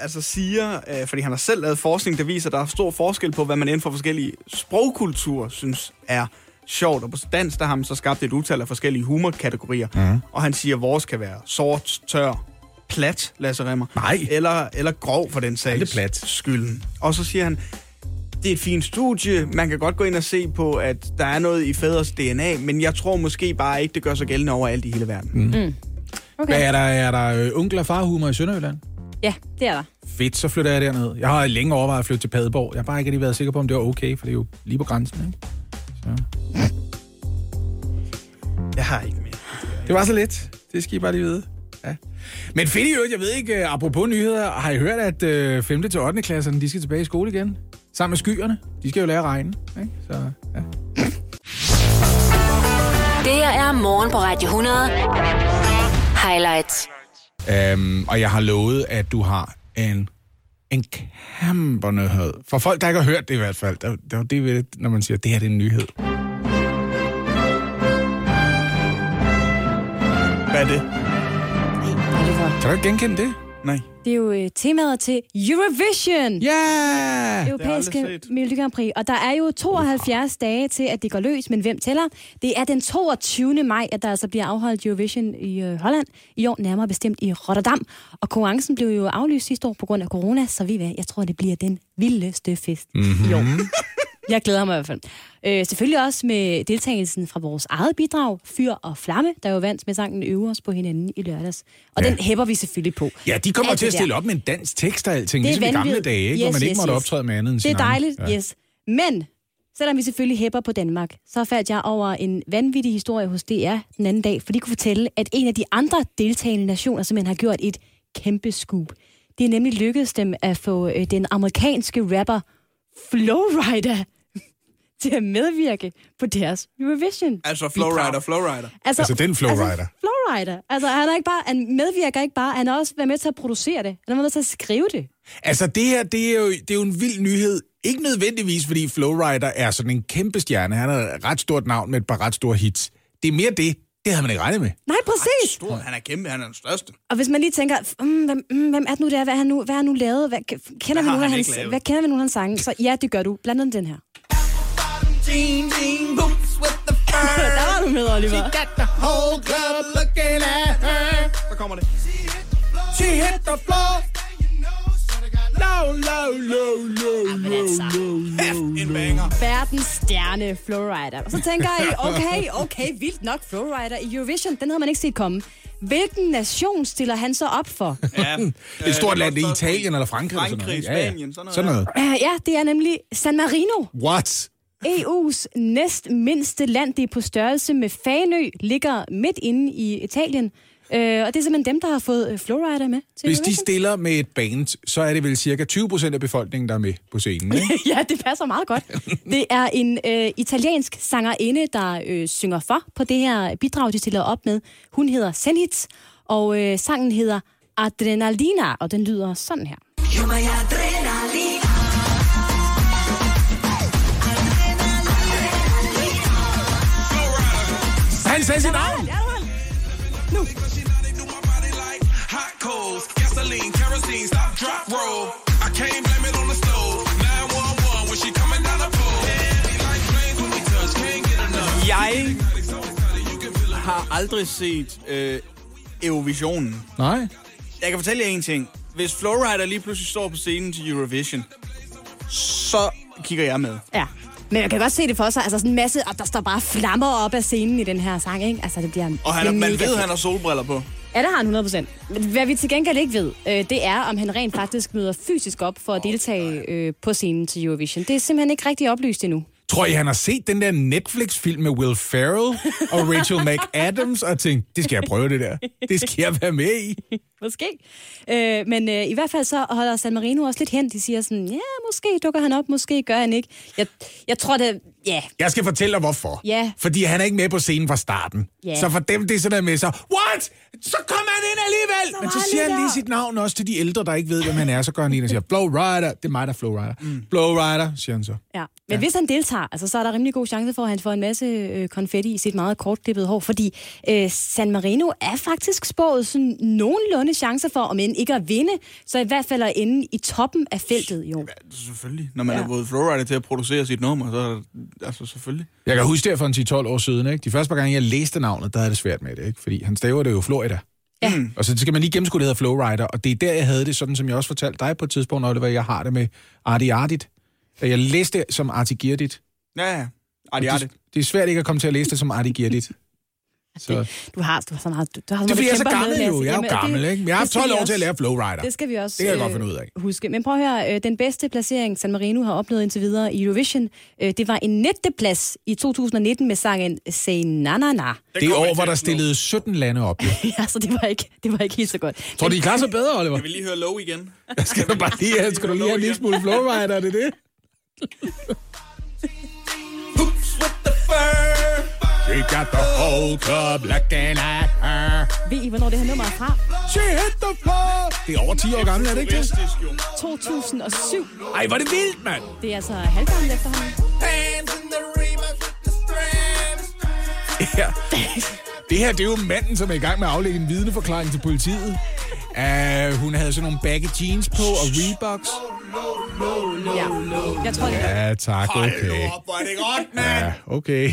altså siger, fordi han har selv lavet forskning, der viser, at der er stor forskel på, hvad man inden for forskellige sprogkulturer synes er sjovt, og på dansk, der har man så skabt et utal af forskellige humorkategorier. Mm. Og han siger, at vores kan være sort, tør, plat, Lasse Remmer. Nej. Eller grov, for den sags skylden. Og så siger han, det er et fint studie, man kan godt gå ind og se på, at der er noget i fædres DNA, men jeg tror måske bare ikke, det gør sig gældende overalt i hele verden. Mm. Okay. Hvad er der? Er der onkel og farhumor i Sønderjylland? Ja, det er der. Fedt, så flytter jeg derned. Jeg har længe overvejet at flytte til Padborg. Jeg har bare ikke lige været sikker på, om det var okay, for det er jo lige på grænsen, ikke? Ja. Jeg har ikke mere. Det var så lidt. Det skal I bare lige vide. Ja. Men fedt i øvrigt, jeg ved ikke, apropos nyheder, har I hørt, at 5. til 8. klasserne, de skal tilbage i skole igen? Sammen med skyerne. De skal jo lære at regne. Ikke? Så, ja. Det er morgen på Radio 100. Highlights. Og jeg har lovet, at du har en kæmpe nyhed. For folk, der ikke har hørt det i hvert fald. Det er det ved, når man siger, at det her det er en nyhed. Hvad er det? Nej, kan du ikke genkende det? Nej. Det er jo temaet til Eurovision. Ja! Yeah! Europæiske Melodi Grand Prix. Og der er jo 72 dage til, at det går løs, men hvem tæller? Det er den 22. maj, at der altså bliver afholdt Eurovision i Holland. I år nærmere bestemt i Rotterdam. Og konkurrencen blev jo aflyst sidste år på grund af corona, så jeg tror, det bliver den vildeste fest i år. Jeg glæder mig i hvert fald. Selvfølgelig også med deltagelsen fra vores eget bidrag, Fyr og Flamme, der jo vandt med sangen Øver os på hinanden i lørdags. Og den hæpper vi selvfølgelig på. Ja, de kommer til at stille op med en dansk tekst og alting, ligesom i gamle dage, ikke? Yes, hvor man ikke måtte optræde med andet end sin egen. Det er dejligt, Men selvom vi selvfølgelig hæpper på Danmark, så faldt jeg over en vanvittig historie hos DR den anden dag, for de kunne fortælle, at en af de andre deltagende nationer simpelthen har gjort et kæmpe scoop. Det er nemlig lykkedes dem at få den amerikanske rapper Flo Rida til at medvirke på deres Eurovision. Altså Flo Rida. Altså den Flo Rida. Altså Flo Rida. Altså han medvirker ikke bare, han har også været med til at producere det. Han har været med til at skrive det. Altså det her, det er jo en vild nyhed. Ikke nødvendigvis, fordi Flo Rida er sådan en kæmpe stjerne. Han har et ret stort navn med et par ret store hits. Det er mere det. Det havde man ikke regnet med. Nej, præcis. Stor. Han er kæmpe, han er den største. Og hvis man lige tænker, hvem er det nu der? Hvad har han nu lavet? Hvad kender vi nu af hans sange? Så ja, det gør du. Blandt andet den her. Der var du med, Oliver. Så kommer det. She hit the floor. En banger. Verdens stjerne, Flo Rida. Og så tænker jeg, okay, vildt nok, Flo Rida i Eurovision, den havde man ikke set komme. Hvilken nation stiller han så op for? Ja, et stort land, det er Italien eller Frankrig eller sådan noget. Spanien, sådan noget. Ja, det er nemlig San Marino. What? EU's næstmindste land, det er på størrelse med Fanø, ligger midt inde i Italien. Og det er simpelthen dem, der har fået Flo Rida med. Hvis de stiller med et band, så er det vel cirka 20% af befolkningen, der er med på scenen, ikke? Ja, det passer meget godt. Det er en italiensk sangerinde, der synger for på det her bidrag, de stiller op med. Hun hedder Senhits, og sangen hedder Adrenalina, og den lyder sådan her. Han sagde sit navn! Nu! Jeg har aldrig set Eurovisionen. Nej. Jeg kan fortælle jer en ting. Hvis Flo Rida lige pludselig står på scenen til Eurovision, så kigger jeg med. Ja. Men jeg kan godt se det for sig, altså sådan en masse, og der står bare flammer op af scenen i den her sang, ikke? Altså det bliver... Og man ved, han har solbriller på. Ja, der har han 100%. Hvad vi til gengæld ikke ved, det er, om han rent faktisk møder fysisk op for at deltage på scenen til Eurovision. Det er simpelthen ikke rigtig oplyst endnu. Tror I, han har set den der Netflix-film med Will Ferrell og Rachel McAdams og tænkt, det skal jeg prøve det der. Det skal jeg være med i. Måske. Men i hvert fald så holder San Marino også lidt hen. De siger sådan, ja, måske dukker han op, måske gør han ikke. Jeg tror det, ja. Yeah. Jeg skal fortælle dig hvorfor. Yeah. Fordi han er ikke med på scenen fra starten. Yeah. Så for dem, det er sådan der med, så what? Så kom han ind alligevel! Men så siger han lige sit navn også til de ældre, der ikke ved, hvem han er. Så går han ind og siger, Flo Rida, det er mig, der er Flo Rida. Flo Rida, siger han så. Ja. Men hvis han deltager, altså, så er der rimelig god chance for, at han får en masse konfetti i sit meget kortklippede hår, fordi San Marino er faktisk spået sådan nogenlunde chancer for, om end ikke at vinde, så i hvert fald at ende i toppen af feltet i år. Ja, selvfølgelig. Når man har fået Flo Rida til at producere sit nummer, så altså selvfølgelig. Jeg kan huske det for 10-12 år siden, ikke? De første par gange, jeg læste navnet, der havde det svært med det, ikke? Fordi han staver det jo Flo Rida. Ja. Og så skal man lige gennemskue, det hedder Flo Rida, og det er der, jeg havde det, sådan som jeg også fortalte dig på et tidspunkt, Oliver, jeg har det med artigt. Jeg læste det som artigirdit. Ja. Artigirdit. Det er svært ikke at komme til at læse det som artigirdit. Så. Du har så meget... Det bliver så gammel jo. Jeg er jo gammel, ikke? Jeg har 12 år til at lære Flo Rida. Det skal vi også det kan jeg godt finde ud af. Huske. Men prøv at høre, den bedste placering, San Marino har opnået indtil videre i Eurovision, det var en 9. plads i 2019 med sangen Say Na Na Na. Det er år, hvor der stillede 17 lande op. Ja, så det var ikke helt så godt. Tror du, de klarer sig bedre, Oliver? Jeg vil lige høre Low igen. Skal du bare lige have en lille smule Flo Rida, er det det? Hoops with the fur. She got the whole club looking at her. Ved I, hvornår det her nummer er fra? She hit the floor. Det er over 10 år gammel, er det ikke det? 2007. Ej, hvor er det vildt, mand. Det er altså halvgammel efterhånden. Ja. Det her, det er jo manden, som er i gang med at aflægge en vidneforklaring til politiet. Hun havde sådan nogle baggy jeans på og Reeboks. Ja, jeg tror det. Ja, tak, okay. Hold op, hvor er det godt, mand. Ja, okay.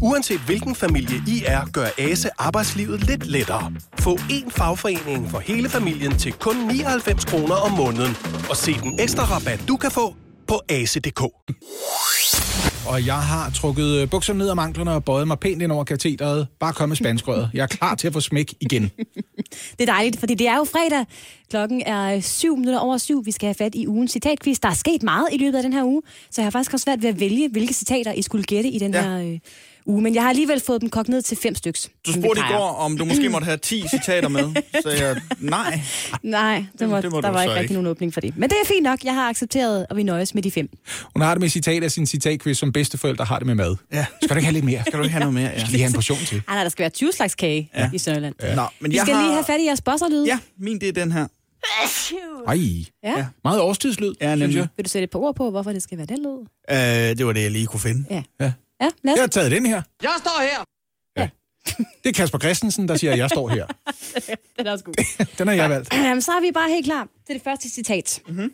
Uanset hvilken familie I er, gør ASE arbejdslivet lidt lettere. Få én fagforening for hele familien til kun 99 kroner om måneden. Og se den ekstra rabat, du kan få på ase.dk. Og jeg har trukket bukserne ned af manglerne og bøjet mig pænt ind over kateteret. Bare kom med spanskrøret. Jeg er klar til at få smæk igen. Det er dejligt, fordi det er jo fredag. Klokken er 7:07. Vi skal have fat i ugens citatquiz. Der er sket meget i løbet af den her uge, så jeg har faktisk også svært ved at vælge, hvilke citater I skulle gætte i den her uge. Men jeg har alligevel fået dem kogt ned til 5 styks. Du spurgte i går, om du måske måtte have 10 citater med. Så jeg, nej. Nej, der var ikke rigtig nogen åbning for det. Men det er fint nok. Jeg har accepteret, og vi nøjes med de 5. Hun har det med citater sin citatquiz, som bedsteforældre har det med mad. Ja. Skal du ikke have lidt mere? Skal du ikke have noget mere? Ja. Skal lige have en portion til? Nej, der skal være 20 slags kage i Sønderjylland. Ja. Nå, men jeg skal lige have fat i jeres bosserlyde. Ja, min det er den her. Ej, ja. Meget årstidslyd, synes jeg. Vil du sætte et par ord på, hvorfor det skal være den lyd? Det var det, jeg lige kunne finde. Ja, jeg har taget den her. Jeg står her! Ja. Det er Kasper Christensen, der siger, at jeg står her. Den er også god. Den har jeg valgt. Så er vi bare helt klar til det første citat. Mm-hmm.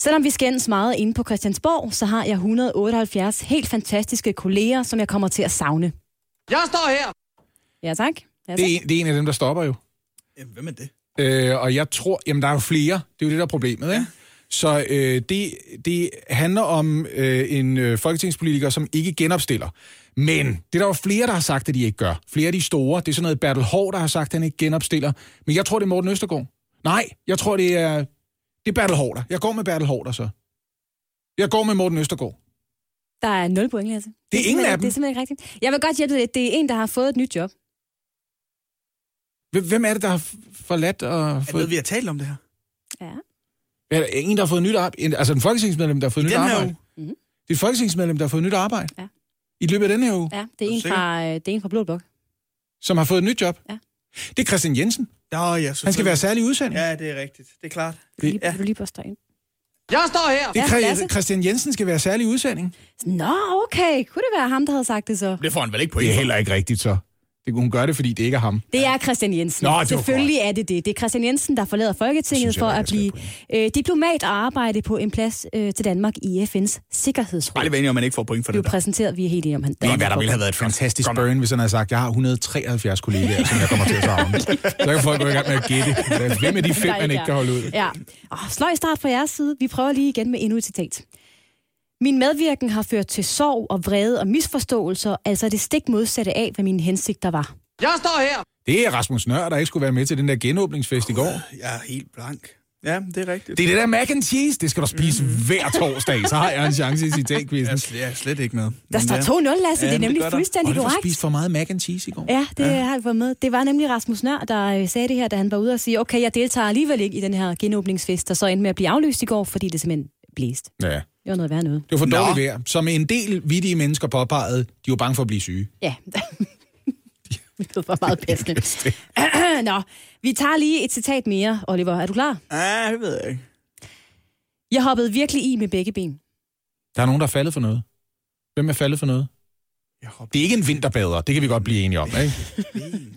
Selvom vi skændes meget inde på Christiansborg, så har jeg 178 helt fantastiske kolleger, som jeg kommer til at savne. Jeg står her! Ja, tak. Det er en af dem, der stopper jo. Jamen, hvem er det? Og jeg tror, jamen der er jo flere. Det er jo det, der er problemet, ikke? Ja. Så det handler om en folketingspolitiker, som ikke genopstiller. Men det er der jo flere, der har sagt, at de ikke gør. Flere af de store. Det er sådan noget Bertel Hård, der har sagt, at han ikke genopstiller. Men jeg tror, det er Morten Østergaard. Nej, jeg tror, det er Bertel Hård. Jeg går med Bertel Hård, så. Jeg går med Morten Østergaard. Der er 0 point, Lasse. Det er ingen af dem. Det er simpelthen ikke rigtigt. Jeg vil godt hjælpe dig. Det er en, der har fået et nyt job. Hvem er det, der har forladt og fået... Er det, vi har talt om det her? Ja. Er der en, der har fået nyt arbejde? Altså en folketingsmedlem, der har fået nyt arbejde? Mm-hmm. Det er et folketingsmedlem, der har fået nyt arbejde? Ja. I løbet af denne her uge? Ja, det er en fra Blå Blok. Som har fået et nyt job? Ja. Det er Christian Jensen. Nå, ja, han skal være særlig udsendt. Ja, det er rigtigt. Det er klart. Vil du lige børste dig ind? Jeg står her! Christian Jensen skal være særlig udsending. Nå, okay. Kunne det være ham, der havde sagt det så? Det får han vel ikke på. Det er heller ikke rigtigt så. Hun gør det, fordi det ikke er ham. Det er Christian Jensen. Nå, selvfølgelig er det det. Det er Christian Jensen, der forlader Folketinget for at blive diplomat og arbejde på en plads til Danmark i FN's Sikkerhedsråd. Bare lige venlig, om man ikke får point for det der. Du præsenteret, vi er helt enige om han. Det er, hvad der ville have været et fantastisk burn, hvis han havde sagt, jeg har 173 kollegaer, som jeg kommer til at savne. Så kan folk gå i gang med at gætte. Hvem er de 5, man ikke kan holde ud? Ja. Sløj start fra jeres side. Vi prøver lige igen med endnu et citat. Min medvirken har ført til sorg og vrede og misforståelser, altså det stik modsatte af, hvad mine hensigter var. Jeg står her! Det er Rasmus Nør, der ikke skulle være med til den der genåbningsfest i går. Jeg er helt blank. Ja, det er rigtigt. Det er det der mac and cheese, det skal du spise hver torsdag, så har jeg en chance i citatquizzen. Jeg er slet ikke med. Der står 2-0, Lasse, ja, det er nemlig fuldstændig korrekt. Du har spist for meget mac and cheese i går. Ja, det har jeg været med. Det var nemlig Rasmus Nør, der sagde det her, da han var ude og sige, okay, jeg deltager alligevel ikke i den her genåbningsfest, der så endte med at blive aflyst i går, fordi det simpelthen blæste. Ja. Det var noget værd noget. Det var for dårligt vejr. Som en del vittige mennesker påpegede, de var bange for at blive syge. Ja. Det var meget passende. Nå, vi tager lige et citat mere, Oliver. Er du klar? Ja, det ved jeg ikke. Jeg hoppede virkelig i med begge ben. Der er nogen, der er faldet for noget. Hvem er faldet for noget? Det er ikke en vinterbader, det kan vi godt blive enige om, ikke?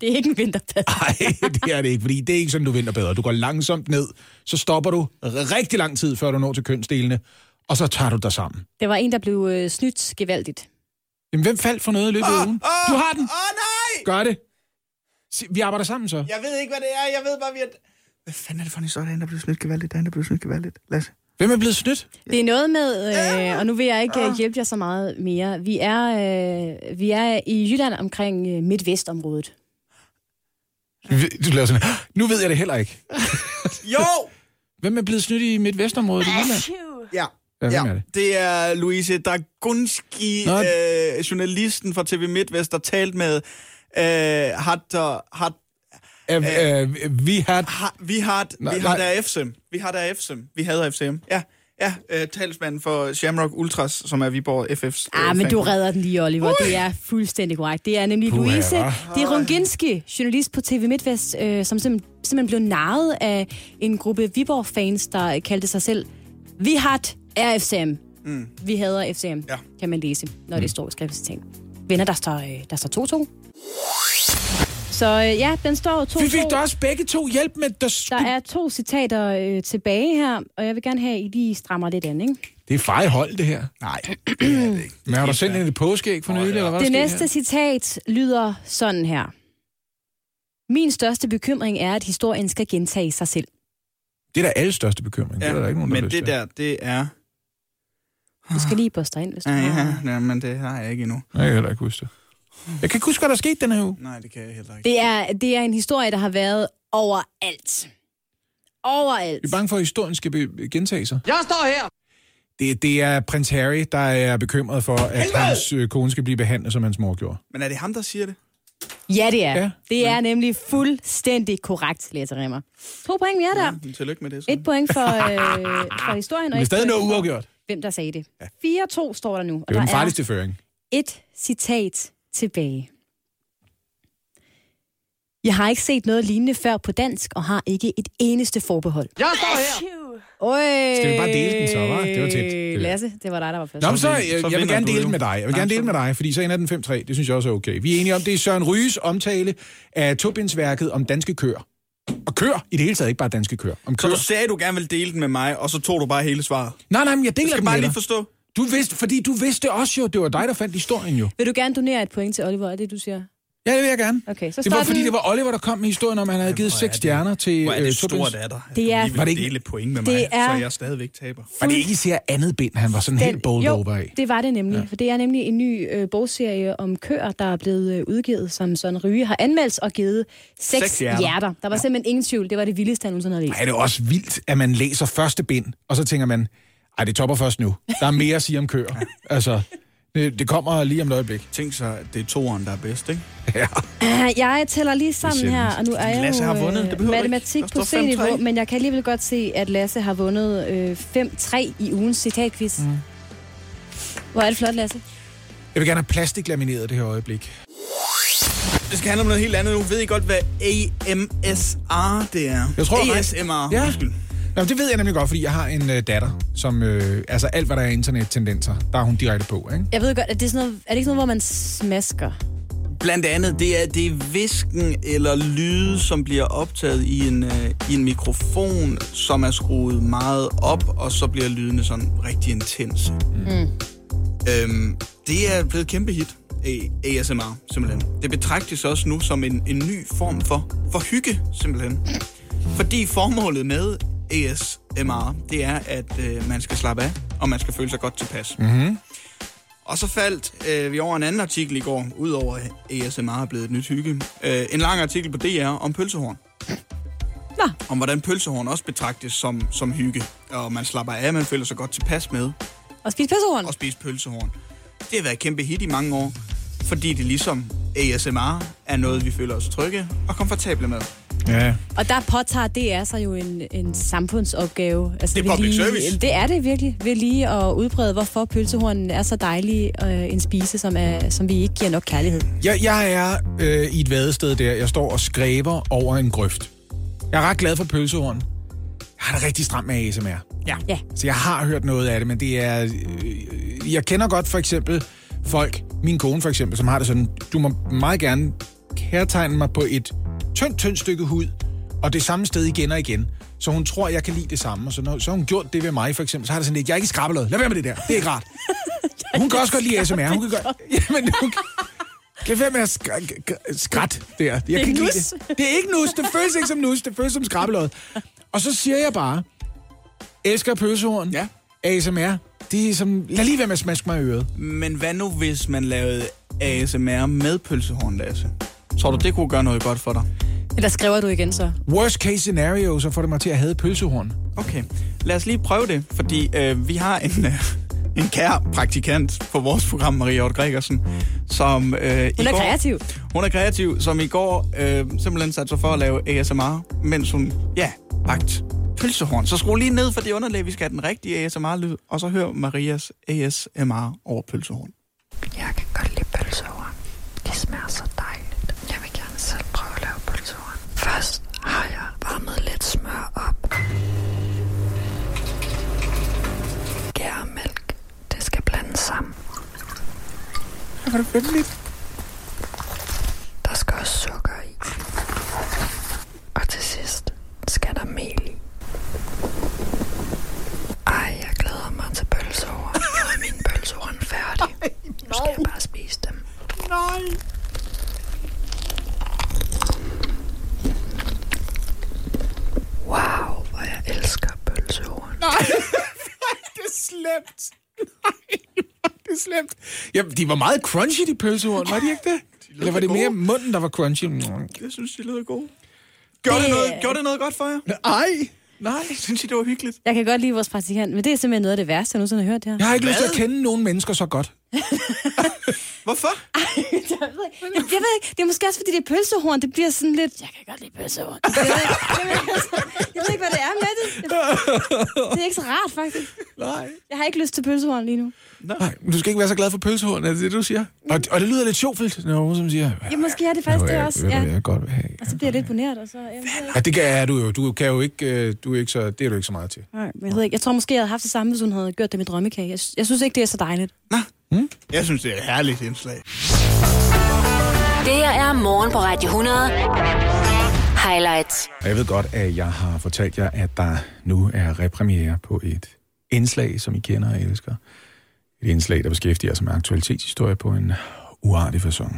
Det er ikke en vinterbader. Nej, det er det ikke, fordi det er ikke sådan, du vinterbader. Du går langsomt ned, så stopper du rigtig lang tid, før du når til kønsdelene. Og så tager du dig sammen. Det var en, der blev snydt gevaldigt. Jamen, hvem faldt for noget i løbet af ugen? Du har den! Nej! Gør det. Vi arbejder sammen så. Jeg ved ikke, hvad det er. Jeg ved bare, hvad fanden er det for en historie? Der er en, der blev snydt gevaldigt. Lasse. Hvem er blevet snydt? Det er noget med, og nu vil jeg ikke hjælpe jer så meget mere. Vi er i Jylland omkring Midtvestområdet. Du laver sådan, nu ved jeg det heller ikke. Jo! Hvem er blevet snydt i Midtvestområdet i Jylland? Ja. Ja, det er Louise Darunginski, journalisten fra TV MidtVest, der talte med Vi havde FCM. Ja, talsmanden for Shamrock Ultras, som er Viborg FF's... men du redder den lige, Oliver. Det er fuldstændig korrekt. Det er nemlig Louise Darunginski, journalist på TV MidtVest, som simpelthen blev narret af en gruppe Viborg-fans, der kaldte sig selv Vi hat er FCM. Vi hader FCM, kan man læse, når det står i skriftcitatet. venner, der står 2-2. Så ja, den står 2-2. Vi fik da også begge to hjælp med... Der er 2 citater tilbage her, og jeg vil gerne have, at I lige strammer lidt an, ikke? Det er fejhold, det her. Nej, det er det ikke. Men har du sendt en påskeæg for nylig, eller hvad? Det næste citat lyder sådan her. Min største bekymring er, at historien skal gentage sig selv. Det er da alles største bekymring. Ja, det er der ikke nogen, der men det der, det er... Du skal lige børste dig ind, hvis du ja, men det har jeg ikke endnu. Jeg kan heller ikke huske det. Jeg kan ikke huske, hvad der er sket den her uge. Nej, det kan jeg heller ikke. Det er en historie, der har været overalt. Overalt. Jeg er bange for, at historien skal gentage sig. Jeg står her! Det er Prince Harry, der er bekymret for, at hans kone skal blive behandlet, som hans mor gjorde. Men er det ham, der siger det? Ja, det er. Ja. Det er nemlig fuldstændig korrekt, Lasse Remmer. 2 point mere der. Ja, tillykke med det. Så. 1 point for historien. Men stadig noget uafgjort. Hvem der sagde det. 4-2 står der nu. Og det er den farligste føring. Et citat tilbage. Jeg har ikke set noget lignende før på dansk, og har ikke et eneste forbehold. Jeg står her! Øj. Skal vi bare dele den så, hva'? Det var tæt. Lasse, det var dig, der var først. Nå, så jeg vil gerne dele med dig. Jeg vil gerne dele med dig, fordi så ender den 5-3. Det synes jeg også er okay. Vi er enige om, det er Søren Ryges omtale af tobindsværket om danske køer. Og køer i det hele taget, ikke bare danske køer. Om køer. Så du sagde, du gerne ville dele den med mig, og så tog du bare hele svaret. Nej, men jeg deler den. Jeg skal bare lige forstå. Du vidste også jo, det var dig, der fandt historien jo. Vil du gerne donere et point til Oliver, er det, du siger? Ja, det vil jeg gerne. Okay, så det var, fordi det var Oliver, der kom med historien om, han havde givet 6 stjerner til... Hvor er det stort af dig, at du ville dele point med mig, så jeg stadigvæk taber. Var det ikke især andet bind, han var sådan helt bold over af? Jo, det var det nemlig. Ja. For det er nemlig en ny bogserie om køer, der er blevet udgivet, som Søren Ryge har anmeldt og givet 6 hjerter. Der var simpelthen ingen tvivl. Det var det vildeste, han nogensinde havde læst. Ej, det er også vildt, at man læser første bind, og så tænker man, ej, det topper først nu. Der er mere at sige om køer. Altså... Det kommer lige om et øjeblik. Tænk så, at det er 2'eren, der er bedst, ikke? Ja. Jeg tæller lige sammen her, og nu er jeg Lasse har vundet. Matematik på C-niveau, men jeg kan alligevel godt se, at Lasse har vundet 5-3 i ugens citatquiz. Mm. Hvor er det flot, Lasse? Jeg vil gerne have plastiklamineret det her øjeblik. Det skal handle om noget helt andet nu. Ved I godt, hvad AMSR det er? Jeg tror, ASMR. Ja. Nå, det ved jeg nemlig godt, fordi jeg har en datter, som... altså alt, hvad der er internettendenser, der er hun direkte på, ikke? Jeg ved godt, at det er sådan noget, er det ikke sådan noget, hvor man smasker? Blandt andet, det er visken eller lyde, som bliver optaget i en mikrofon, som er skruet meget op, og så bliver lydene sådan rigtig intense. Mm. Det er blevet et kæmpe hit, ASMR, simpelthen. Det betragtes også nu som en ny form for hygge, simpelthen. Fordi formålet med... ASMR, det er, at man skal slappe af, og man skal føle sig godt tilpas. Mm-hmm. Og så faldt vi over en anden artikel i går, udover ASMR er blevet et nyt hygge. En lang artikel på DR om pølsehorn. Nå. Om hvordan pølsehorn også betragtes som hygge. Og man slapper af, man føler sig godt tilpas med. Og spise pølsehorn. Og spise pølsehorn. Det har været et kæmpe hit i mange år, fordi det ligesom ASMR er noget, vi føler os trygge og komfortable med. Ja. Og der påtager DR sig jo en samfundsopgave. Altså, det er public service. Det er det virkelig. Ved lige at udbrede, hvorfor pølsehornen er så dejlig en spise, som vi ikke giver nok kærlighed. Jeg er i et vadested der. Jeg står og skræber over en grøft. Jeg er ret glad for pølsehornen. Jeg har det rigtig stramt med ASMR. Ja. Så jeg har hørt noget af det, men det er... jeg kender godt for eksempel folk, min kone for eksempel, som har det sådan, du må meget gerne kærtegne mig på et tyndt stykke hud, og det samme sted igen og igen. Så hun tror, jeg kan lide det samme. Og så har hun gjort det ved mig, for eksempel. Så har det sådan lidt, jeg er ikke skrabbelød. Lad være med det der. Det er ikke rart. Hun kan også godt lide ASMR. Hun kan godt... Jamen, hun kan... Lad være med at skrat der. Jeg det er kan ikke lide det. Det er ikke nus. Det føles ikke som nus. Det føles som skrabbelød. Og så siger jeg bare, elsker pølsehorn. Ja. ASMR. Det er som... Lad lige være med at smaske mig i øret. Men hvad nu, hvis man lavede ASMR med pølsehorn, Lasse? Tror du, det kunne gøre noget godt for dig? Eller skriver du igen så? Worst case scenario, så får det mig til at have pølsehorn. Okay, lad os lige prøve det, fordi vi har en kær praktikant på vores program, Maria Aarhus Gregersen, som hun er kreativ. Hun er kreativ, som i går simpelthen satte sig for at lave ASMR, mens hun, bagt pølsehorn. Så skru lige ned for det underlag, vi skal have den rigtige ASMR-lyd, og så hør Marias ASMR over pølsehorn. Jeg kan godt lide pølsehorn. Det smager så dejligt. Selv prøve at lave pølsehorn. Først har jeg varmet lidt smør op. Gær og mælk, det skal blandes sammen. Det var da venligt. Der skal også sukker i. Og til sidst skal der mel i. Ej, jeg glæder mig til pølseover. Nu er mine pølseover færdige. Nu skal jeg bare spise dem. Nej. Wow, hvor jeg elsker pølseover. Nej, det er slemt. Slemt. Ja, de var meget crunchy, de pølsehorn, var de ikke det? De eller var det mere munden, der var crunchy? Jeg synes, de lyder gode. Gjorde det noget godt for jer? Nej, synes I, det var hyggeligt? Jeg kan godt lide vores praktikant, men det er simpelthen noget af det værste, jeg nogensinde har hørt det her. Jeg har ikke lyst til at kende nogen mennesker så godt. Hvorfor? Ej, jeg ved ikke. Det er måske også, fordi det er pølsehorn. Det bliver sådan lidt... Jeg kan godt lide pølsehorn. Jeg ved ikke, hvad det er med det. Det er ikke så rart, faktisk. Nej. Jeg har ikke lyst til pølsehorn lige nu. Nej, men du skal ikke være så glad for pølsehorn, er det det, du siger? Og det lyder lidt sjovfuldt, når nogen som siger... Ja, måske er det faktisk det også. Ja. Jeg godt vil have. Og så bliver jeg lidt boneret, og så... Ja, det kan du jo. Du kan jo ikke... Det er du ikke så meget til. Nej, men jeg ved ikke. Jeg tror måske, jeg havde haft det samme, hvis hun havde gjort det med drømmekage. Jeg synes ikke, det er så dejligt. Nej. Hmm? Jeg synes, det er et herligt indslag. Det her er morgen på Radio 100. Highlights. Jeg ved godt, at jeg har fortalt jer, at der nu er repremiere på et indslag, som I kender og elsker. Et indslag, der beskæftiger sig med aktualitetshistorie på en uartig façon.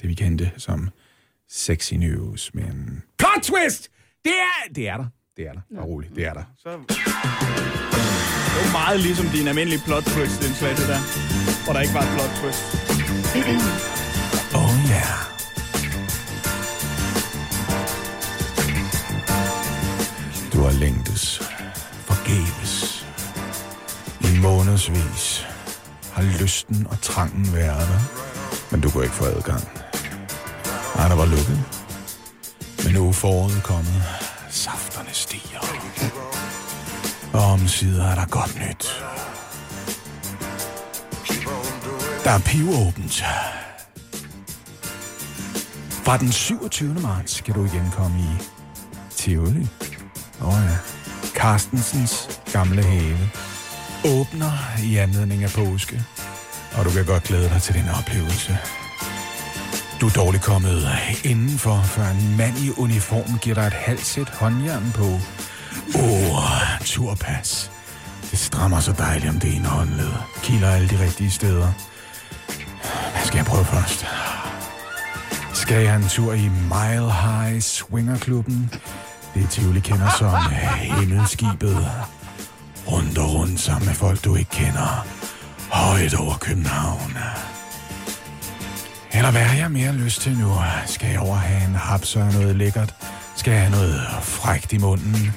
Det vi kendte som sexy news, men... Plot twist! Det er der. Bare rolig, det er der. Så... Det var meget ligesom din almindelige plot twist indslag, det der. Hvor der ikke var et plot twist. Oh ja. Yeah. Du har længtes, forgæves. I månedsvis har lysten og trangen været der. Men du kunne ikke få adgang. Nej, der var lukket. Men nu er foråret kommet. Safterne stiger. Og omsider er der godt nyt. Der er pivåbent. Fra den 27. marts skal du igen komme i Tivoli. Ja. Carstensens gamle have åbner i anledning af påske. Og du kan godt glæde dig til den oplevelse. Du er dårligt kommet indenfor, før en mand i uniform giver dig et halvt sæt håndjern på. Turpas. Det strammer så dejligt om det ene håndled. Kilder alle de rigtige steder. Hvad skal jeg prøve først? Skal jeg en tur i Mile High Swingerklubben? Det Tivoli kender som himmelskibet. Rundt og rundt sammen med folk, du ikke kender. Højt over København. Eller hvad har jeg mere lyst til nu? Skal jeg over have en hapser og noget lækkert? Skal jeg have noget frækt i munden?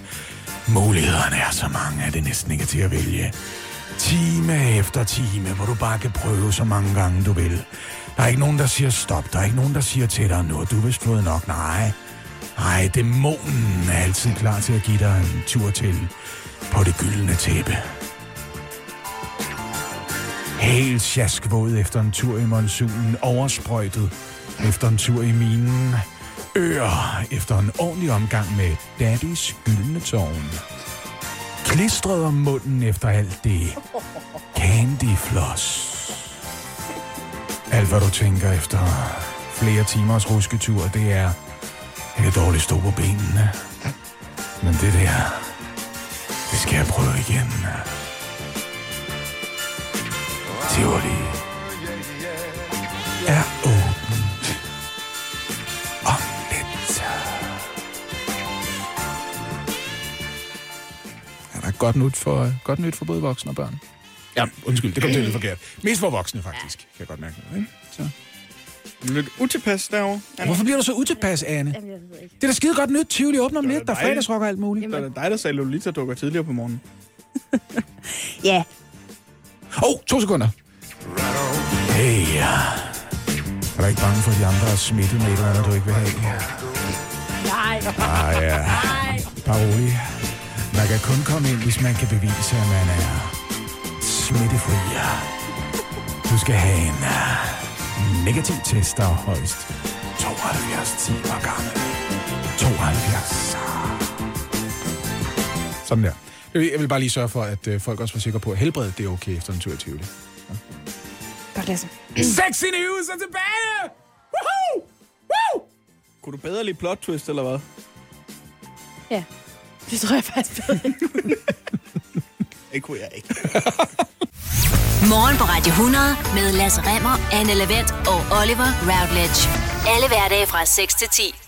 Mulighederne er så mange, at det næsten ikke er til at vælge. Time efter time, hvor du bare kan prøve så mange gange, du vil. Der er ikke nogen, der siger stop. Der er ikke nogen, der siger til dig, nu du vist fået nok. Nej, dæmonen er altid klar til at give dig en tur til på det gyldne tæppe. Helt sjaskvåd efter en tur i monsunen, oversprøjtet efter en tur i minen. Ører efter en ordentlig omgang med Daddys gyldne tårn. Klistret om munden efter alt det candyfloss. Alt hvad du tænker efter flere timers rusketur, det er, jeg kan dårligt stå på benene. Men det der, det skal jeg prøve igen. Tivoli er åbent. Godt nyt for både voksne og børn. Ja, undskyld, det kom til at lyde forkert. Mest for voksne, faktisk, kan jeg godt mærke noget, ikke? Så. Lidt utilpas derovre, Anna. Hvorfor bliver du så utilpas, Anne? Jamen, jeg ved ikke. Det er da skide godt nyt. Tivoli åbner om lidt, der fredagsrocker og alt muligt. Jamen. Det er dig, der sagde Lolita dukker tidligere på morgenen. Ja. To sekunder. Hey, ja. Er du ikke bange for, at de andre er smittet med et eller andet, du ikke vil have? Nej. Ja. Nej. Bare rolig. Man kan kun komme ind, hvis man kan bevise, at man er smittefri. Du skal have en negativ test, der er højst 72 timer gammel. 72. Sådan der. Jeg vil bare lige sørge for, at folk også var sikre på, at helbredet det er okay efter en tur i Tivoli. Ja. Godt, Lasse. Sexy News er tilbage! Woohoo! Woo! Kunne du bedre lide plot twist, eller hvad? Ja, det tror jeg faktisk bedre. Det kunne jeg ikke. Morgen på Radio 100 med Lasse Remmer, Anna Lavent og Oliver Routledge. Alle hverdage fra 6 til 10.